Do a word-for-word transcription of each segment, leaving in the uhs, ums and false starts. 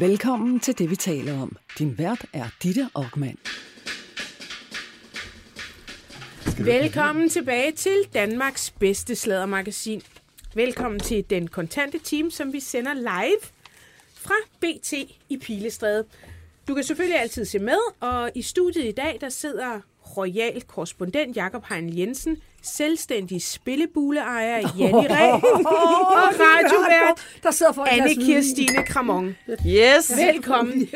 Velkommen til det, vi taler om. Din vært er Ditte Okman. Velkommen tilbage til Danmarks bedste sladdermagasin. Velkommen til den kontante team, som vi sender live fra B T i Pilestræde. Du kan selvfølgelig altid se med, og i studiet i dag, der sidder royal korrespondent Jacob Hein-Jensen, selvstændig spillebuleejer Janni og radiovært Anne-Kirstine Kramon. Yes. Velkommen.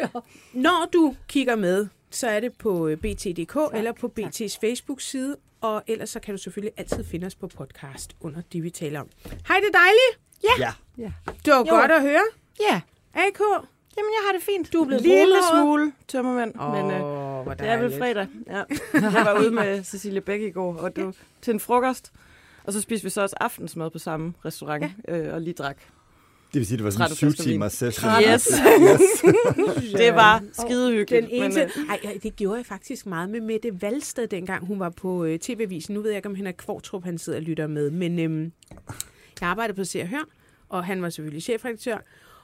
Når du kigger med, så er det på B T punktum d k eller på B T's Facebook-side, og ellers så kan du selvfølgelig altid finde os på podcast under det, vi taler om. Hej, det er dejligt. Ja. ja. Det var jo. godt at høre. Ja. A K. Jamen, jeg har det fint. Du er blevet lille smule tømmermand, oh, men øh, det er vel fredag. Ja. Jeg var ude med Cecilie Beck i går, og det var til en frokost, og så spiste vi så også aftensmad på samme restaurant, ja. øh, og lige drak. Det vil sige, det var sådan syv timer session. Yes. yes. Det var skidehyggeligt. Den ene, men, uh... ej, det gjorde jeg faktisk meget med Mette Walsted, dengang hun var på øh, T V-avisen. Nu ved jeg ikke, om Henrik Qvortrup, han sidder og lytter med, men øhm, jeg arbejdede på Se og Hør, og han var selvfølgelig chefredaktør.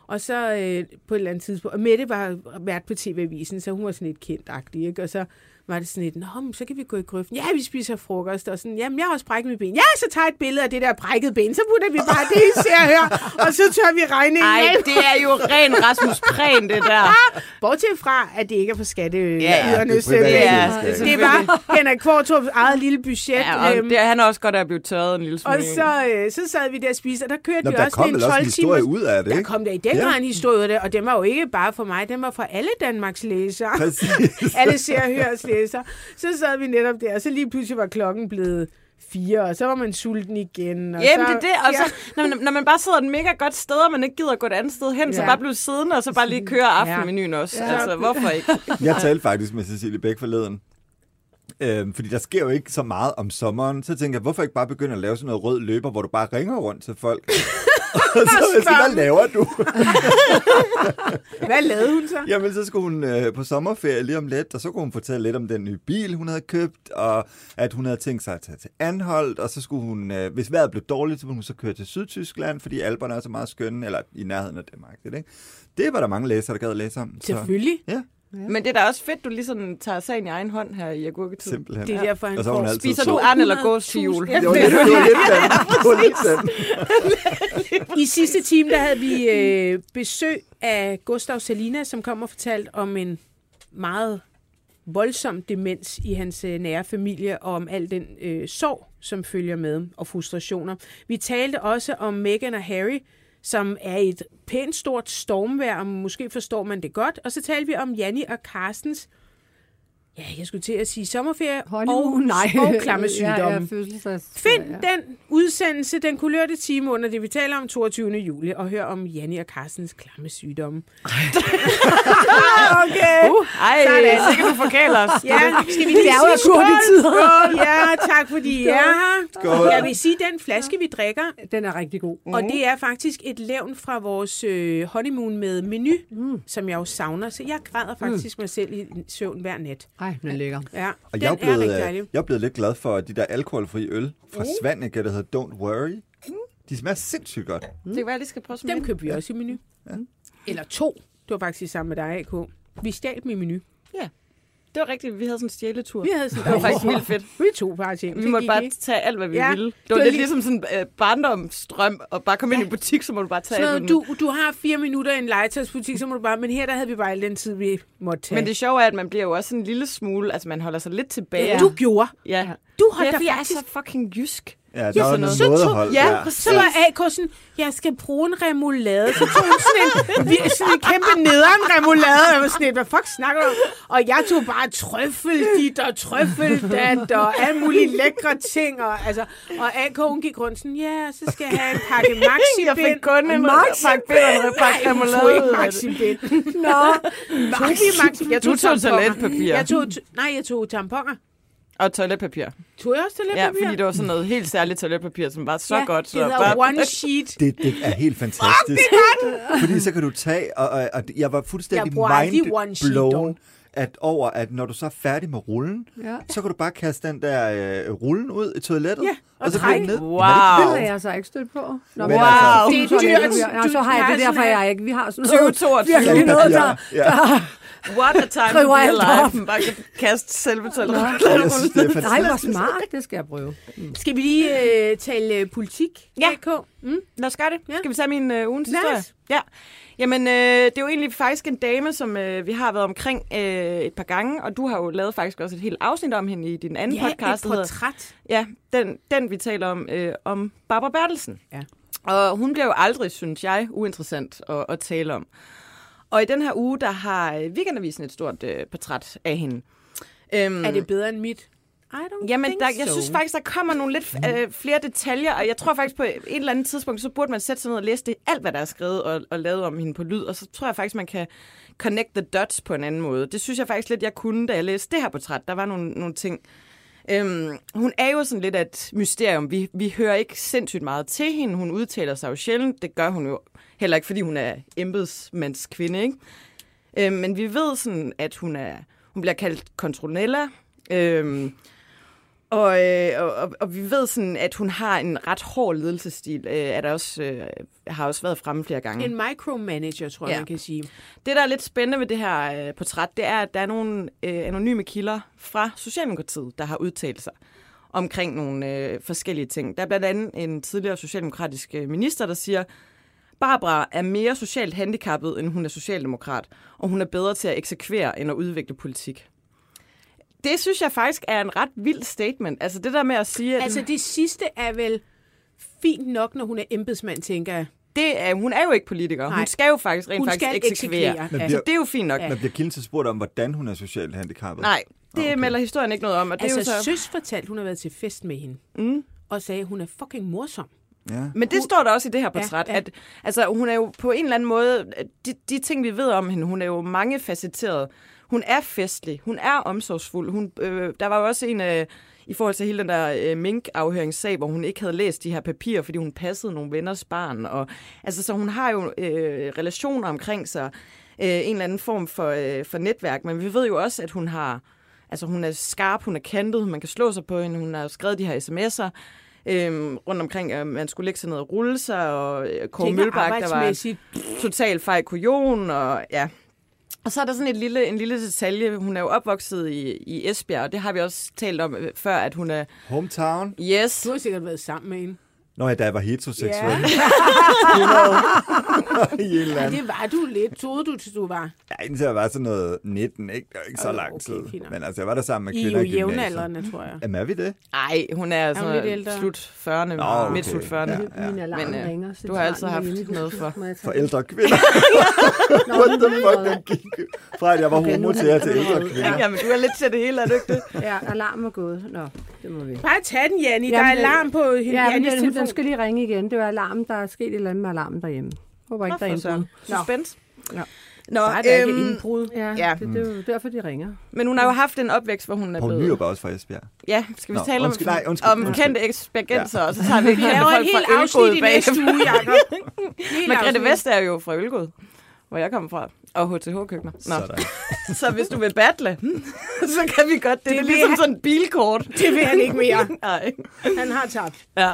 Og så øh, på et eller andet tidspunkt, og Mette var vært på T V-avisen, så hun var sådan lidt kendtagtig, ikke? Og så var det sådan lidt, nå, så kan vi gå i grøften. Ja, vi spiser frokost, og sådan, jamen, jeg har også brækket mit ben. Ja, så tager et billede af det der brækkede ben, så putter vi bare det i ser her, og så tør vi regningen. Nej, det er jo ren Rasmus Prehn, det der. Bortset fra, at det ikke er for skatteydernes ja, det, ja, det, det var Henrik Qvortrups eget lille budget. Ja, og øhm, det, han er også godt at blive tørret en lille smule. Og så, øh, så sad vi der og spiste, og der kørte nå, vi der også en tolv timer. Der kom en historie ud af det, ikke? Der kom der i den grad ja. en historie ud af det, og den var jo ikke bare for mig, den var for alle Danmarks læsere. Alle ser og hører Så, så sad vi netop der, og så lige pludselig var klokken blevet fire, og så var man sulten igen. Og Jamen, så, det er det. Og ja. så, når, når man bare sidder et mega godt sted, og man ikke gider gå et andet sted hen, ja. så bare blive siddende, og så bare lige køre aftenmenuen ja. også. Ja. Altså, hvorfor ikke? Jeg talte faktisk med Cecilie Beck forleden, øhm, fordi der sker jo ikke så meget om sommeren. Så tænker jeg, hvorfor ikke bare begynde at lave sådan noget rød løber, hvor du bare ringer rundt til folk? Så, så, hvad laver du? Hvad lavede hun så? Jamen, så skulle hun øh, på sommerferie lige om lidt, og så kunne hun fortælle lidt om den nye bil, hun havde købt, og at hun havde tænkt sig at tage til Anholt, og så skulle hun, øh, hvis vejret blev dårligt, så ville hun så køre til Sydtyskland, fordi Alperne er så meget skønne, eller i nærheden af Danmark, det, ikke? Det var der mange læsere, der gad at læse om. Så, selvfølgelig. Ja. Ja. Men det er da også fedt, du lige sådan tager sagen i egen hånd her i agurketid. Simpelthen. Det er derfor, han får. Ja. Spiser du an eller gås til jul? Ja, det var lidt dem. I sidste time, der havde vi øh, besøg af Gustav Salina, som kom og fortalte om en meget voldsom demens i hans øh, nære familie, og om al den øh, sorg, som følger med, og frustrationer. Vi talte også om Meghan og Harry, som er et pænt stort stormvejr, og måske forstår man det godt. Og så talte vi om Janni og Carstens, ja, jeg skulle til at sige sommerferie og, nej. og klammesygdomme. Ja, ja, Find ja. den udsendelse, den kulørte time under det, vi taler om toogtyvende juli, og hør om Janni og Carstens klammesygdomme. okay. Uh, ej, Sådan. Så kan du forkæle os. Ja, skal vi lige sige skål? skål? Ja, tak fordi I er her. Jeg vil sige, den flaske, vi drikker, den er rigtig god. Mm. Og det er faktisk et levn fra vores øh, honeymoon med menu, mm. som jeg jo savner. Så jeg græder faktisk mm. mig selv i søvn hver nat. Ej, den er lækker. Ja, og jeg er blevet, jeg er blevet lidt glad for de der alkoholfri øl fra mm. Svanike, der hedder Don't Worry. Mm. De smager sindssygt godt. Mm. Det kan være, de skal prøve at smage. Dem købte vi også i menu. Ja. Eller to. Det var faktisk sammen med dig, A K. Vi stjal dem i menu. Ja, det var rigtigt. Vi havde sådan en stjæletur. Vi havde sådan det var faktisk vildt fedt. Vi tog bare ting. Vi måtte bare tage alt, hvad vi ja. ville. Det var, det var lidt lige... ligesom sådan en øh, barndomsdrøm, og bare komme ja. ind i en butik, så må du bare tage så alt. Du, du har fire minutter i en legetøjsbutik, så må du bare... Men her der havde vi bare al den tid, vi måtte tage. Men det sjove er, at man bliver jo også en lille smule... Altså, man holder sig lidt tilbage. Ja. Du gjorde. Ja. Du holdt dig faktisk... Jeg er så fucking jysk. Ja, der ja, var noget mådehold. Ja, ja. Så var A K sådan, jeg skal bruge en remoulade. Så tog hun sådan en, sådan en kæmpe nederen remoulade. Jeg var sådan et, hvad fuck snakker du? Og jeg tog bare trøffeldit og trøffeldat og alle mulige lækre ting. Og, altså, og A K, hun gik rundt sådan, ja, yeah, så skal jeg have en pakke maxibind. Jeg fik kun en maxibind og en pakke remoulade. Nej, jeg tog ikke maxibind. Nå, tog vi maxibind? Du tog toiletpapir. Jeg tog t- nej, jeg tog tamponer. Og toiletpapir. Tog jeg også toiletpapir? Ja, fordi det var sådan noget helt særligt toiletpapir, som var så ja, godt. Så det var bare... one sheet. Det, det er helt fantastisk. Fuck, det er godt! Fordi så kan du tage, og, og, og jeg var fuldstændig mindblown. at over, at når du så er færdig med rullen, ja. så kan du bare kaste den der øh, rullen ud i toilettet. Ja, og, og så trække ned. Wow. Det lader jeg så ikke støtte på. Nå, wow. Altså, det er dyrt. Ja, så har jeg det, derfor jeg ikke. Vi har sådan noget. Vi har noget, der... What a time to be alive. Bare kan kaste selve toilettet. Nej, hvor smart. Det skal jeg prøve. Mm. Skal vi lige øh, tale øh, politik? Ja. Mm. Lad os gøre det. Ja. Skal vi tage min øh, ugens historie? Nice. Ja. Jamen, øh, det er jo egentlig faktisk en dame, som øh, vi har været omkring øh, et par gange, og du har jo lavet faktisk også et helt afsnit om hende i din anden ja, podcast. Ja, et portræt. Hedder, ja, den, den vi taler om, øh, om Barbara Bertelsen. Ja. Og hun bliver jo aldrig, synes jeg, uinteressant at, at tale om. Og i den her uge, der har Weekendavisen et stort øh, portræt af hende. Øhm, er det bedre end mit? Jamen, der, jeg so. synes faktisk, der kommer nogle lidt øh, flere detaljer, og jeg tror faktisk på et eller andet tidspunkt, så burde man sætte sig ned og læse det, alt, hvad der er skrevet og, og lavet om hende på lyd, og så tror jeg faktisk, man kan connect the dots på en anden måde. Det synes jeg faktisk lidt, jeg kunne, da jeg læste det her portræt. Der var nogle, nogle ting. Øhm, hun er jo sådan lidt af et mysterium. Vi, vi hører ikke sindssygt meget til hende. Hun udtaler sig jo sjældent. Det gør hun jo heller ikke, fordi hun er embedsmandskvinde, ikke? Øhm, men vi ved sådan, at hun, er, hun bliver kaldt kontronella. Øhm, Og, og, og vi ved sådan, at hun har en ret hård ledelsesstil, er der også, øh, har også været fremme flere gange. En micromanager, tror jeg, ja. man kan sige. Det, der er lidt spændende ved det her øh, portræt, det er, at der er nogle øh, anonyme kilder fra Socialdemokratiet, der har udtalt sig omkring nogle øh, forskellige ting. Der er blandt andet en tidligere socialdemokratisk minister, der siger, Barbara er mere socialt handicappet, end hun er socialdemokrat, og hun er bedre til at eksekvere, end at udvikle politik. Det synes jeg faktisk er en ret vild statement. Altså det der med at sige... At altså det sidste er vel fint nok, når hun er embedsmand, tænker jeg. Det er, hun er jo ikke politiker. Nej. Hun skal jo faktisk rent hun faktisk eksekvere. eksekvere. Bliver, altså, det er jo fint nok. Ja. Men bliver kilden så spurgt om, hvordan hun er socialt handicappet? Nej, det okay. melder historien ikke noget om. Og det altså så... søs fortalt, hun har været til fest med hende, mm. og sagde, at hun er fucking morsom. Ja. Men det hun... står der også i det her portræt, ja, ja. at altså, hun er jo på en eller anden måde... De, de ting, vi ved om hende, hun er jo mangefacetteret. Hun er festlig, hun er omsorgsfuld. Hun, øh, der var jo også en, øh, i forhold til hele den der øh, minkafhøringssag, hvor hun ikke havde læst de her papirer, fordi hun passede nogle venners barn. Og, altså, så hun har jo øh, relationer omkring sig, øh, en eller anden form for, øh, for netværk. Men vi ved jo også, at hun har, altså, hun er skarp, hun er kantet, man kan slå sig på hende, hun har skrevet de her sms'er. Øhm, rundt omkring, at man skulle lægge sig ned og rulle sig, og øh, Kåre Mølbak, der var totalt fej kujon, og ja... Og så er der sådan et lille, en lille detalje. Hun er jo opvokset i, i Esbjerg, og det har vi også talt om før, at hun er... Hometown? Yes. Du har sikkert været sammen med en. Nå ja, da jeg var heteroseksuel. Yeah. Ja, det var du lidt. Troede du, du var? Ja, indtil jeg var sådan noget nitten, ikke? Det var ikke så lang okay, tid. Fint. Men altså, jeg var der sammen med kvinder i gymnasiet. I jævnaldrende, tror jeg. Jamen, er vi det? Nej, hun er sådan slut fyrrerne, okay. midt slut fyrrerne. Ja, ja. Men øh, ringer, du har altså haft noget for... For ældre kvinder. What the fuck, den gik? Fra at jeg var homo til jeg til ældre kvinder. Jamen, du er lidt til det hele, er du ikke det? Ja, alarm er gået. Nå, det må vi. Bare tag den, Janni. Der er alarm på Jannis telefon. Jeg skal lige ringe igen. Det var alarmen, der er sket et eller andet med alarmen derhjemme. Håber ikke, der er indbrud. Suspens. Nå, Nå der er øhm, ikke indbrud. Ja, ja. Det, det er jo derfor, de ringer. Men hun har jo haft en opvækst, hvor hun er blevet... Hun er jo bare også fra Esbjerg. Ja, skal vi Nå, tale undskyld, om, nej, undskyld, om undskyld. kendte ekspergenser, ja. og så tager vi kendte folk fra Ølgådet bag. Vi laver en helt afsnit i næste uge, Jacob. Margrethe Vest er jo fra Ølgådet, hvor jeg kommer fra. Og H T H-køkkener. Så hvis du vil battle, så kan vi godt. Det, det er ligesom han... sådan et bilkort. Det vil han ikke mere. Nej. Han har tabt. Ja.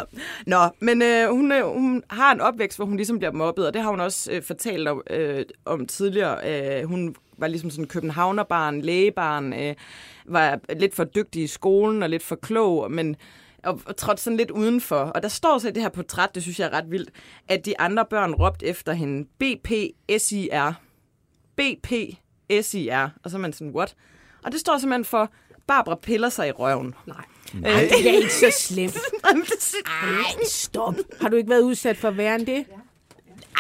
Nå, men øh, hun, hun har en opvækst, hvor hun ligesom bliver mobbet, og det har hun også øh, fortalt om, øh, om tidligere. Øh, hun var ligesom sådan københavnerbarn, lægebarn, øh, var lidt for dygtig i skolen og lidt for klog, men... og trådte sådan lidt udenfor. Og der står så i det her portræt, det synes jeg er ret vildt, at de andre børn råbte efter hende. B P S I R. B P S I R. Og så er man sådan, what? Og det står simpelthen for, Barbara piller sig i røven. Nej. Nej. Øh, det er ikke så slemt. Ej, stop. Har du ikke været udsat for værre end det?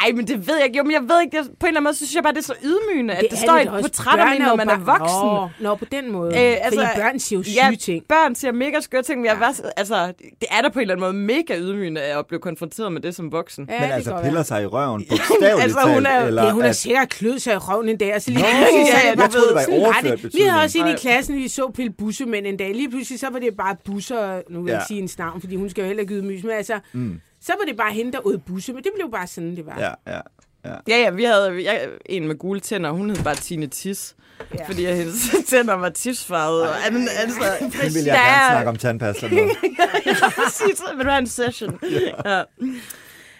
Ej, men det ved jeg ikke. Jo, men jeg ved ikke. På en eller anden måde, så synes jeg bare, det er så ydmygende, det at det står et portræt om hende, når man er voksen. Nå, nå på den måde. Øh, altså, fordi børn siger jo syge ja, ting. børn siger mega skøre ting. Jeg ja. var, altså, det er da på en eller anden måde mega ydmygende at blive konfronteret med det som voksen. Ja, men altså, piller sig i røven bogstaveligt altså, hun er, talt? Ja, hun er sikkert klødt sig i røven en dag. Og så lige nå, pludselig, ja, jeg, jeg troede, det var i overført betydning. Vi havde også en i klassen, vi så pille bussemænd en dag. Lige pludselig, så var det bare busser. Nu vil jeg sige hendes navn, fordi hun skal jo heller ikke ydmyges. Men altså... så var det bare hende, der åd busse, men det blev bare sådan, det var. Ja, ja. Ja, ja, ja, vi havde jeg, en med gule tænder, hun hed bare Tine Tis. Ja. Fordi hendes tænder var tipsfarvede. Anden, altså, nu vil jeg gerne snakke om tandpasta nu. Ja, præcis. Vil du have en session? Ja.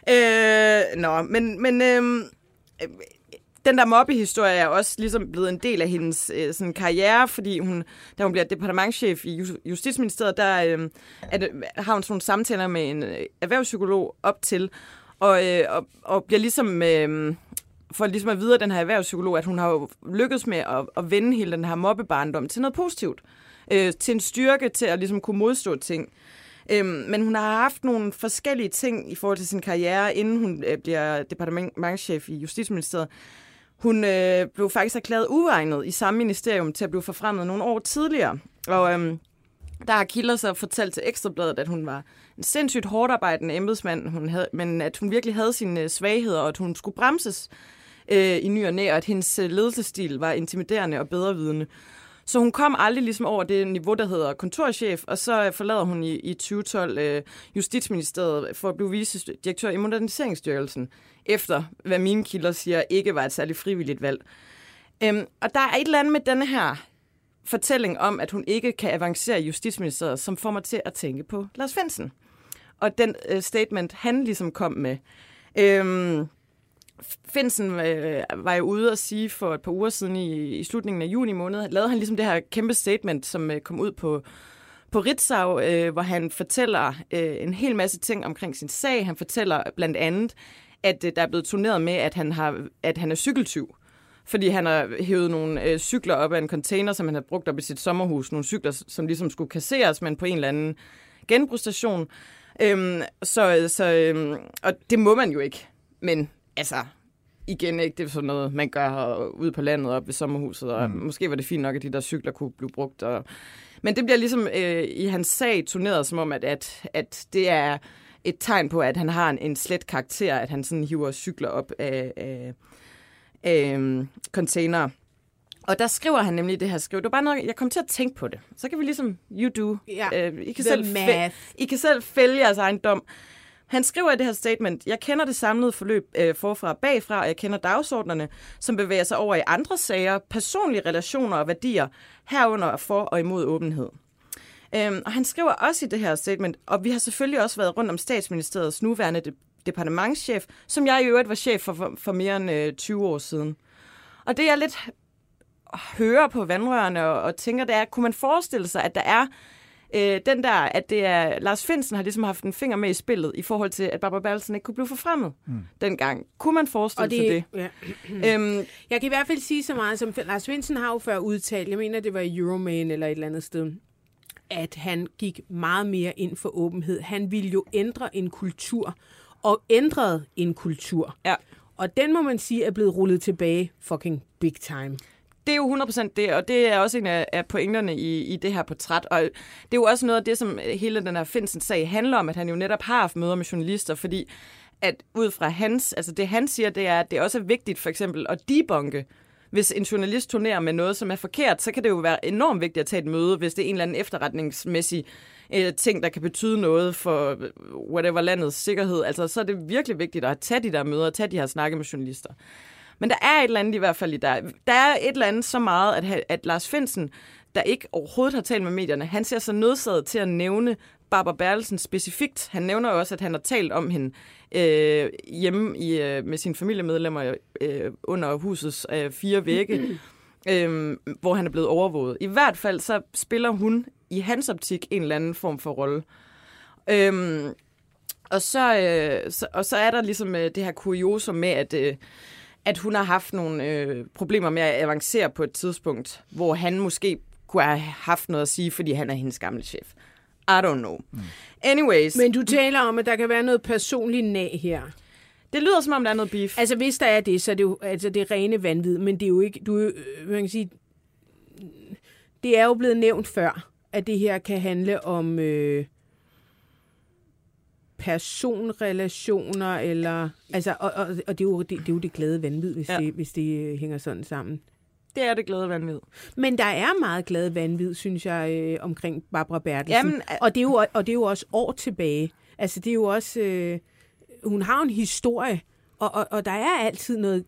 Ja. Øh, nå, men, men øh, den der mobbehistorie er også ligesom blevet en del af hendes øh, sådan karriere, fordi hun, da hun bliver departementschef i Justitsministeriet, der øh, er det, har hun sådan nogle samtaler med en erhvervspsykolog op til, og, øh, og, og bliver ligesom... Øh, for ligesom at vide den her erhvervspsykolog, at hun har jo lykkedes med at, at vende hele den her mobbebarndom til noget positivt. Øh, til en styrke, til at ligesom kunne modstå ting. Øh, men hun har haft nogle forskellige ting i forhold til sin karriere, inden hun øh, bliver departementschef i Justitsministeriet. Hun øh, blev faktisk erklæret uegnet i samme ministerium til at blive forfremmet nogle år tidligere. Og øh, der har kilder så fortalt til Ekstrabladet, at hun var en sindssygt hårdt arbejdende embedsmand, hun havde, men at hun virkelig havde sine svagheder, og at hun skulle bremses i ny og næ, og at hendes ledelsesstil var intimiderende og bedrevidende. Så hun kom aldrig ligesom over det niveau, der hedder kontorchef, og så forlader hun i, i tyve tolv øh, Justitsministeriet for at blive vicedirektør i Moderniseringsstyrelsen, efter hvad mine kilder siger ikke var et særligt frivilligt valg. Øhm, og der er et eller andet med denne her fortælling om, at hun ikke kan avancere i Justitsministeriet, som får mig til at tænke på Lars Findsen. Og den øh, statement, han ligesom kom med... Øhm, Findsen øh, var jo ude at sige for et par uger siden i, i slutningen af juni måned, lavede han ligesom det her kæmpe statement, som øh, kom ud på, på Ritzau, øh, hvor han fortæller øh, en hel masse ting omkring sin sag. Han fortæller blandt andet, at øh, der er blevet turneret med, at han, har, at han er cykeltyv, fordi han har hævet nogle øh, cykler op af en container, som han havde brugt op i sit sommerhus. Nogle cykler, som ligesom skulle kasseres, men på en eller anden genbrugsstation. Øhm, så, så, øh, og det må man jo ikke, men... Altså, igen ikke, det er sådan noget, man gør ude på landet, op ved sommerhuset, og mm. måske var det fint nok, at de der cykler kunne blive brugt. Og... Men det bliver ligesom øh, i hans sag turneret som om, at, at, at det er et tegn på, at han har en, en slet karakter, at han sådan hiver cykler op af, af, af containere. Og der skriver han nemlig det her skriv. Det var bare noget, jeg kom til at tænke på det. Så kan vi ligesom, you do. Yeah. Øh, I, kan selv fæ- I kan selv fælde jeres egen dom. Han skriver i det her statement, jeg kender det samlede forløb øh, forfra og bagfra, og jeg kender dagsordnerne, som bevæger sig over i andre sager, personlige relationer og værdier, herunder for og imod åbenhed. Øhm, og han skriver også i det her statement, og vi har selvfølgelig også været rundt om statsministeriets nuværende de- departementschef, som jeg i øvrigt var chef for for, for mere end øh, tyve år siden. Og det jeg lidt hører på vandrørene og, og tænker, det er, kunne man forestille sig, at der er... Den der, at det er, Lars Findsen har ligesom haft en finger med i spillet i forhold til, at Barbara Bertelsen ikke kunne blive forfremmet mm. dengang. Kunne man forestille det, sig det? Ja. Øhm, jeg kan i hvert fald sige så meget, som Lars Findsen har jo før udtalt, jeg mener, det var i Euroman eller et eller andet sted, at han gik meget mere ind for åbenhed. Han ville jo ændre en kultur, og ændrede en kultur. Ja. Og den må man sige er blevet rullet tilbage fucking big time. Det er jo hundrede procent det, og det er også en af pointerne i, i det her portræt. Og det er jo også noget af det, som hele den her Findsen-sag handler om, at han jo netop har haft møder med journalister, fordi at ud fra hans, altså det han siger, det er, at det også er vigtigt for eksempel at debunke. Hvis en journalist turnerer med noget, som er forkert, så kan det jo være enormt vigtigt at tage et møde, hvis det er en eller anden efterretningsmæssig øh, ting, der kan betyde noget for whatever landets sikkerhed. Altså så er det virkelig vigtigt at tage de der møder, tage de her snakke med journalister. Men der er et eller andet i hvert fald i der. Der er et eller andet så meget, at, at Lars Findsen, der ikke overhovedet har talt med medierne, han ser sig nødsaget til at nævne Barbara Bertelsen specifikt. Han nævner også, at han har talt om hende øh, hjemme i, øh, med sine familiemedlemmer øh, under husets øh, fire vægge, øh, hvor han er blevet overvåget. I hvert fald så spiller hun i hans optik en eller anden form for rolle. Øh, og, øh, og så er der ligesom øh, det her kuriosum med, at... Øh, at hun har haft nogle øh, problemer med at avancere på et tidspunkt, hvor han måske kunne have haft noget at sige, fordi han er hendes gamle chef. I don't know. Mm. Anyways. Men du taler om, at der kan være noget personligt nag her. Det lyder, som om der er noget beef. Altså, hvis der er det, så er det jo altså, det er rene vanvid, men det er jo ikke... Du, man kan sige, det er jo blevet nævnt før, at det her kan handle om øh, personrelationer, eller... Altså, og, og, og det, er jo, det, det er jo det glade vanvid, hvis, ja. det, hvis det hænger sådan sammen. Det er det glade vanvid. Men der er meget glade vanvid, synes jeg, øh, omkring Barbara Bertelsen. Jamen, al- og, det er jo, og det er jo også år tilbage. Altså, det er jo også... Øh, hun har en historie, Og, og, og der er altid noget,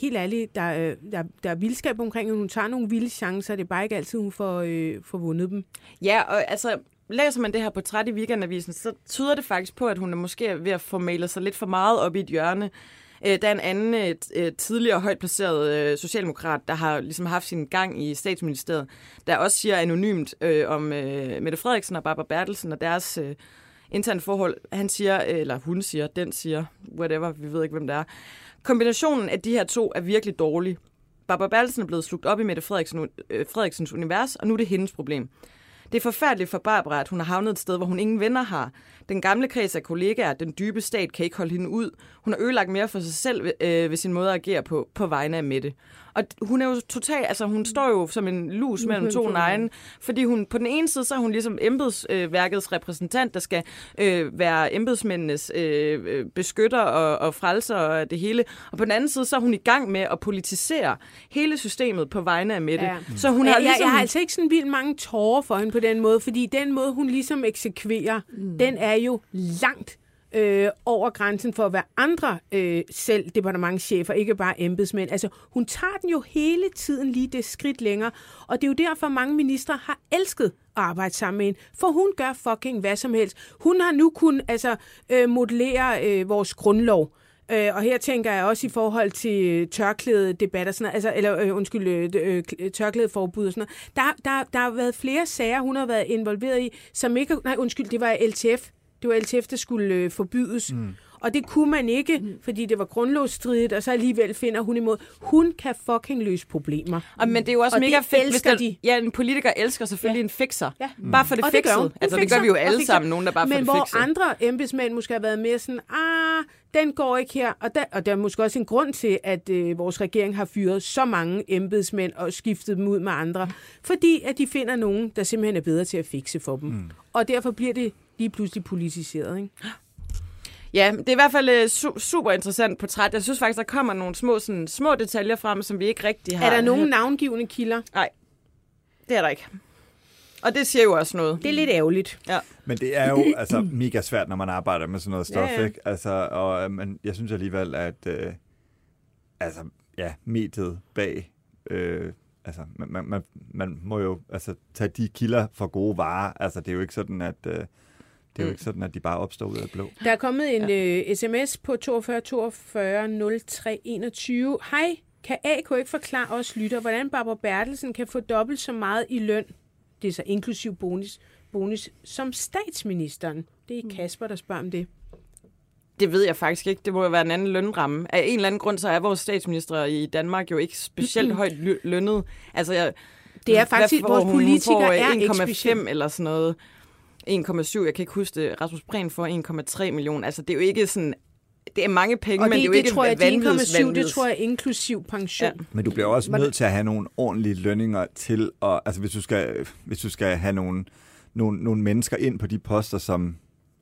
helt ærligt, der, der, der er vildskab omkring, at hun tager nogle vilde chancer, det er bare ikke altid, hun får, øh, får vundet dem. Ja, og altså, læser man det her portræt i Weekendavisen, så tyder det faktisk på, at hun er måske ved at få malet sig lidt for meget op i et hjørne. Der er en anden tidligere højt placeret socialdemokrat, der har ligesom haft sin gang i Statsministeriet, der også siger anonymt øh, om øh, Mette Frederiksen og Barbara Bertelsen og deres øh, interne forhold. Han siger, eller hun siger, den siger, whatever, vi ved ikke, hvem det er. Kombinationen af de her to er virkelig dårlig. Barbara Bertelsen er blevet slugt op i Mette Frederiksen, øh, Frederiksens univers, og nu er det hendes problem. Det er forfærdeligt for Barbara, at hun har havnet et sted, hvor hun ingen venner har. Den gamle kreds af kollegaer, den dybe stat, kan ikke holde hende ud. Hun har ødelagt mere for sig selv øh, ved sin måde at agere på, på vegne af Mette. Og hun er jo total, altså hun står jo som en lus mellem to negle, fordi hun på den ene side, så er hun ligesom embedsværkets øh, repræsentant, der skal øh, være embedsmændenes øh, beskytter og, og frelser og det hele. Og på den anden side, så er hun i gang med at politisere hele systemet på vegne af Mette. Ja. Så hun har ligesom... Jeg, jeg har altså ikke sådan vildt mange tårer for hende på den måde, fordi den måde, hun ligesom eksekverer, mm. den er jo langt Øh, over grænsen for at være andre øh, selv departementschefer, ikke bare embedsmænd. Altså, hun tager den jo hele tiden lige det skridt længere, og det er jo derfor, mange ministre har elsket at arbejde sammen med hende, for hun gør fucking hvad som helst. Hun har nu kunnet altså, øh, modellere øh, vores grundlov, øh, og her tænker jeg også i forhold til tørklædedebat og sådan noget, altså, eller øh, undskyld, øh, tørklædeforbud og sådan noget. Der, der, der har været flere sager, hun har været involveret i, som ikke... Nej, undskyld, det var L T F. Det var L T F, der skulle øh, forbydes. Mm. Og det kunne man ikke, fordi det var grundlovsstridigt, og så alligevel finder hun imod. Hun kan fucking løse problemer. Og, men det er jo også og mega fedt, hvis der, de. Ja, en politiker elsker selvfølgelig ja. en fikser. Ja. Mm. Bare for det fikset. Det altså, det gør vi jo alle sammen, nogen der bare men for det fikset. Men hvor andre embedsmænd måske har været mere sådan, ah, den går ikke her. Og der, og der er måske også en grund til, at øh, vores regering har fyret så mange embedsmænd og skiftet dem ud med andre. Fordi at de finder nogen, der simpelthen er bedre til at fikse for dem. Mm. Og derfor bliver det lige pludselig politiseret, ikke? Ja, det er i hvert fald uh, su- super interessant portræt. Jeg synes faktisk, der kommer nogle små, sådan, små detaljer frem, som vi ikke rigtig har. Er der nogen navngivende kilder? Nej, det er der ikke. Og det siger jo også noget. Det er lidt ærgerligt. Ja. Men det er jo altså mega svært, når man arbejder med sådan noget stof, ja, ja. Ikke? Altså, og, men jeg synes alligevel, at øh, altså, ja, mediet bag... Øh, altså, man, man, man må jo altså, tage de kilder for gode varer. Altså, det er jo ikke sådan, at... Øh, Det er jo ikke sådan, at de bare opstår ud af blå. Der er kommet en ja. uh, sms på fyrre to, fyrre, nul tre, enogtyve. Hej, kan A K ikke forklare os lytter, hvordan Barbara Bertelsen kan få dobbelt så meget i løn, det er så inklusiv bonus, bonus som statsministeren? Det er Kasper, der spørger om det. Det ved jeg faktisk ikke. Det må jo være en anden lønramme. Af en eller anden grund, så er vores statsminister i Danmark jo ikke specielt højt lønnet. Altså, jeg, det er faktisk, vores politikere er ikke specielt. en komma fem eller sådan noget. en komma syv, jeg kan ikke huske det. Rasmus Prehn får en komma tre millioner. Altså, det er jo ikke sådan... Det er mange penge, det, men det er jo det, ikke vanvids. Det, det tror jeg inklusiv pension. Ja. Men du bliver også nødt til at have nogle ordentlige lønninger til... At, altså, hvis du skal, hvis du skal have nogle, nogle, nogle mennesker ind på de poster, som...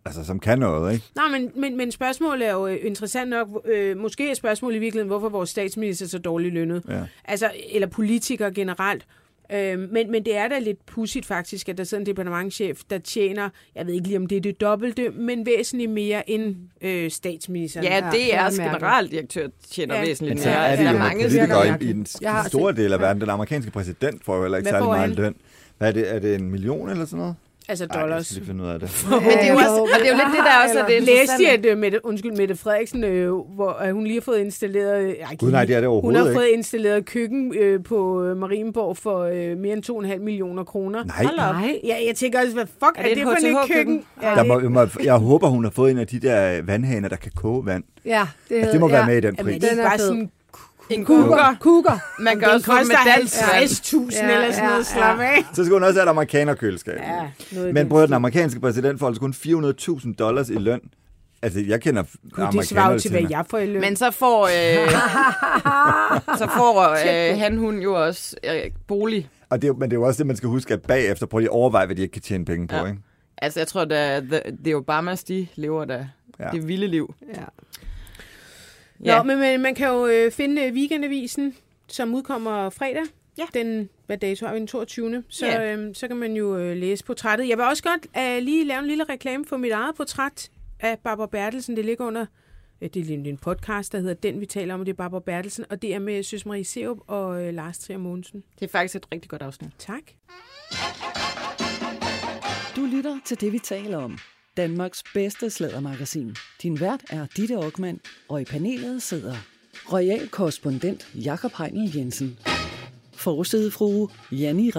Altså, som kan noget, ikke? Nej, men, men, men spørgsmålet er jo interessant nok. Øh, måske er spørgsmålet i virkeligheden, hvorfor vores statsminister er så dårligt lønnet. Ja. Altså, eller politikere generelt. Men, men det er da lidt pudsigt faktisk, at der sidder en departementschef, der tjener, jeg ved ikke lige om det er det dobbelte, men væsentligt mere end øh, statsministeren. Ja, det er også generaldirektør tjener ja. væsentligt mere. Ja, det er jo mange politikere i, i en stor del af verden. Den amerikanske præsident får jo heller ikke særlig meget løn. Hvad er det? Er det en million eller sådan noget? Altså dollars. Ej, finde ud af det. Men det er jo, også, det er jo lidt det, der også er det interessante. Læste jeg, at Mette, undskyld, Mette Frederiksen, øh, hvor øh, hun lige har fået installeret... Øh, Gud, nej, det er det overhovedet ikke. Hun har fået installeret køkken øh, på Marienborg for øh, mere end to komma fem millioner kroner. Nej. nej. Ja, jeg tænker også, hvad fuck er, er det, det for et køkken? Ja, der må, jeg, må, jeg håber, hun har fået en af de der vandhaner, der kan koge vand. Ja, det, altså, det må ja. være med i den pris. Jamen, det er bare sådan... En kuger. kuger. Man gør også med dansk. halvtreds tusind ja, eller sådan noget. Ja, slap af. Ja. Så skulle hun også have et amerikanerkøleskab. Ja, men prøv at den amerikanske præsident får kun fire hundrede tusind dollars i løn. Altså, jeg kender amerikanere til, hvad jeg får i løn. Men så får, øh, så får øh, han, hun jo også øh, bolig. Og det er, men det er jo også det, man skal huske, at bagefter prøver de at overveje, hvad de ikke kan tjene penge på. Ja. Ikke? Altså, jeg tror, at det er Obamas, de lever da ja. det vilde liv. Ja. Ja. Nå, men man, man kan jo øh, finde Weekendavisen, som udkommer fredag. Ja. Den, hvad dato har vi, den toogtyvende Så, ja. øh, så kan man jo øh, læse portrættet. Jeg vil også godt øh, lige lave en lille reklame for mit eget portræt af Barbara Bertelsen. Det ligger under Det er en podcast, der hedder Den, vi taler om, og det er Barbara Bertelsen, og det er med Søs Marie Serup og øh, Lars Trier Mogensen. Det er faktisk et rigtig godt afsnit. Tak. Du lytter til Det, vi taler om. Danmarks bedste sladdermagasin. Din vært er Ditte Okman, og i panelet sidder royal korrespondent Jacob Hein-Jensen, forsidefrue Janni,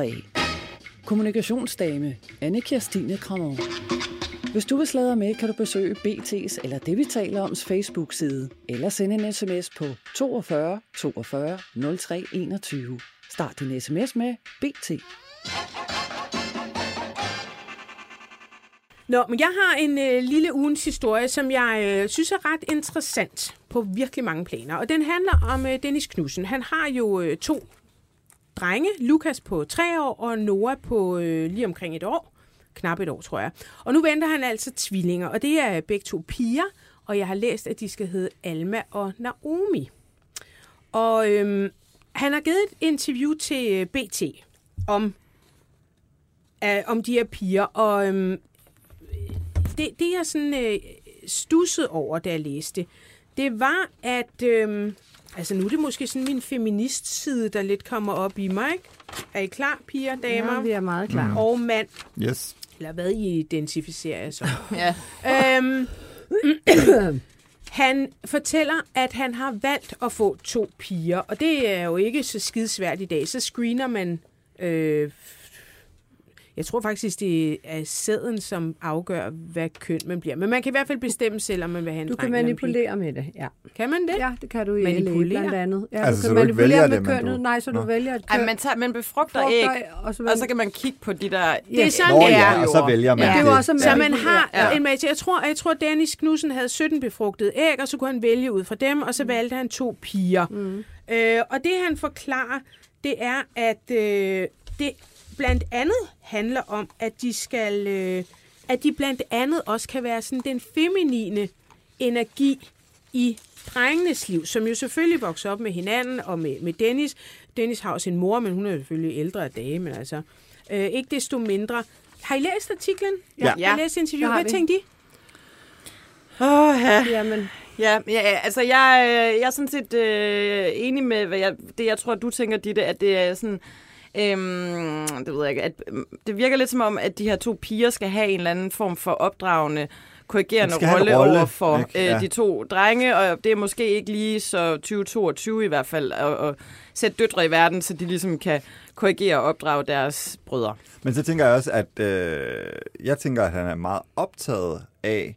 kommunikationsdame Anne-Kirstine Kramon. Hvis du vil sladre med, kan du besøge B T's eller Det, vi taler oms Facebook-side, eller sende en sms på fyrre to fyrre toogfyrre nul tre enogtyve. Start din sms med B T. Nå, men jeg har en øh, lille ugens historie, som jeg øh, synes er ret interessant på virkelig mange planer. Og den handler om øh, Dennis Knudsen. Han har jo øh, to drenge, Lukas på tre år og Nora på øh, lige omkring et år. Knap et år, tror jeg. Og nu venter han altså tvillinger, og det er begge to piger, og jeg har læst, at de skal hedde Alma og Naomi. Og øhm, han har givet et interview til B T om, øh, om de her piger, og øhm, det, det jeg sådan øh, stussede over, da jeg læste, det var, at øhm, altså nu er det måske sådan min feministside, der lidt kommer op i mig, ikke? Er I klar, piger, damer? Ja, vi er meget klar. Og mand. Yes. Eller hvad I identificerer jer så. Ja. Øhm, han fortæller, at han har valgt at få to piger, og det er jo ikke så skidesvært i dag. Så screener man, øh, jeg tror faktisk, det er sæden, som afgør, hvad køn man bliver. Men man kan i hvert fald bestemme selv, om man vil have en dreng. Du kan manipulere med det, ja. Kan man det? Ja, det kan du i L A blandt andet. Ja, altså, du kan manipulere med det, kønnet. Du... Nej, så Nå. Du vælger et køn. Ej, man, tager, man befrugter æg, og så, og så kan man kigge på de der... Det er sådan, Nå, det er. Ja, og så vælger man ja. det. det var så man har ja. en match. Jeg tror, jeg tror Dennis Knudsen havde sytten befrugtede æg, og så kunne han vælge ud fra dem, og så valgte han to piger. Mm. Øh, og det, han forklarer, det er, at øh, det... blandt andet handler om, at de skal, øh, at de blandt andet også kan være sådan den feminine energi i drengenes liv, som jo selvfølgelig vokser op med hinanden og med, med Dennis. Dennis har også sin mor, men hun er selvfølgelig ældre af dage, men altså øh, ikke desto mindre. Har I læst artiklen? Ja. ja. Jeg har læst interviewet. Hvad tænkte I? Åh, oh, ja. Jamen. Ja, ja, altså jeg, jeg er sådan set øh, enig med hvad jeg, det, jeg tror, du tænker, Ditte, at det er sådan... Øhm, det ved jeg ikke. At, det virker lidt som om, at de her to piger skal have en eller anden form for opdragende, korrigerende rolle over for øh, ja. de to drenge, og det er måske ikke lige så tyve toogtyve i hvert fald at, at sætte døtre i verden, så de ligesom kan korrigere og opdrage deres brødre. Men så tænker jeg også, at øh, jeg tænker, at han er meget optaget af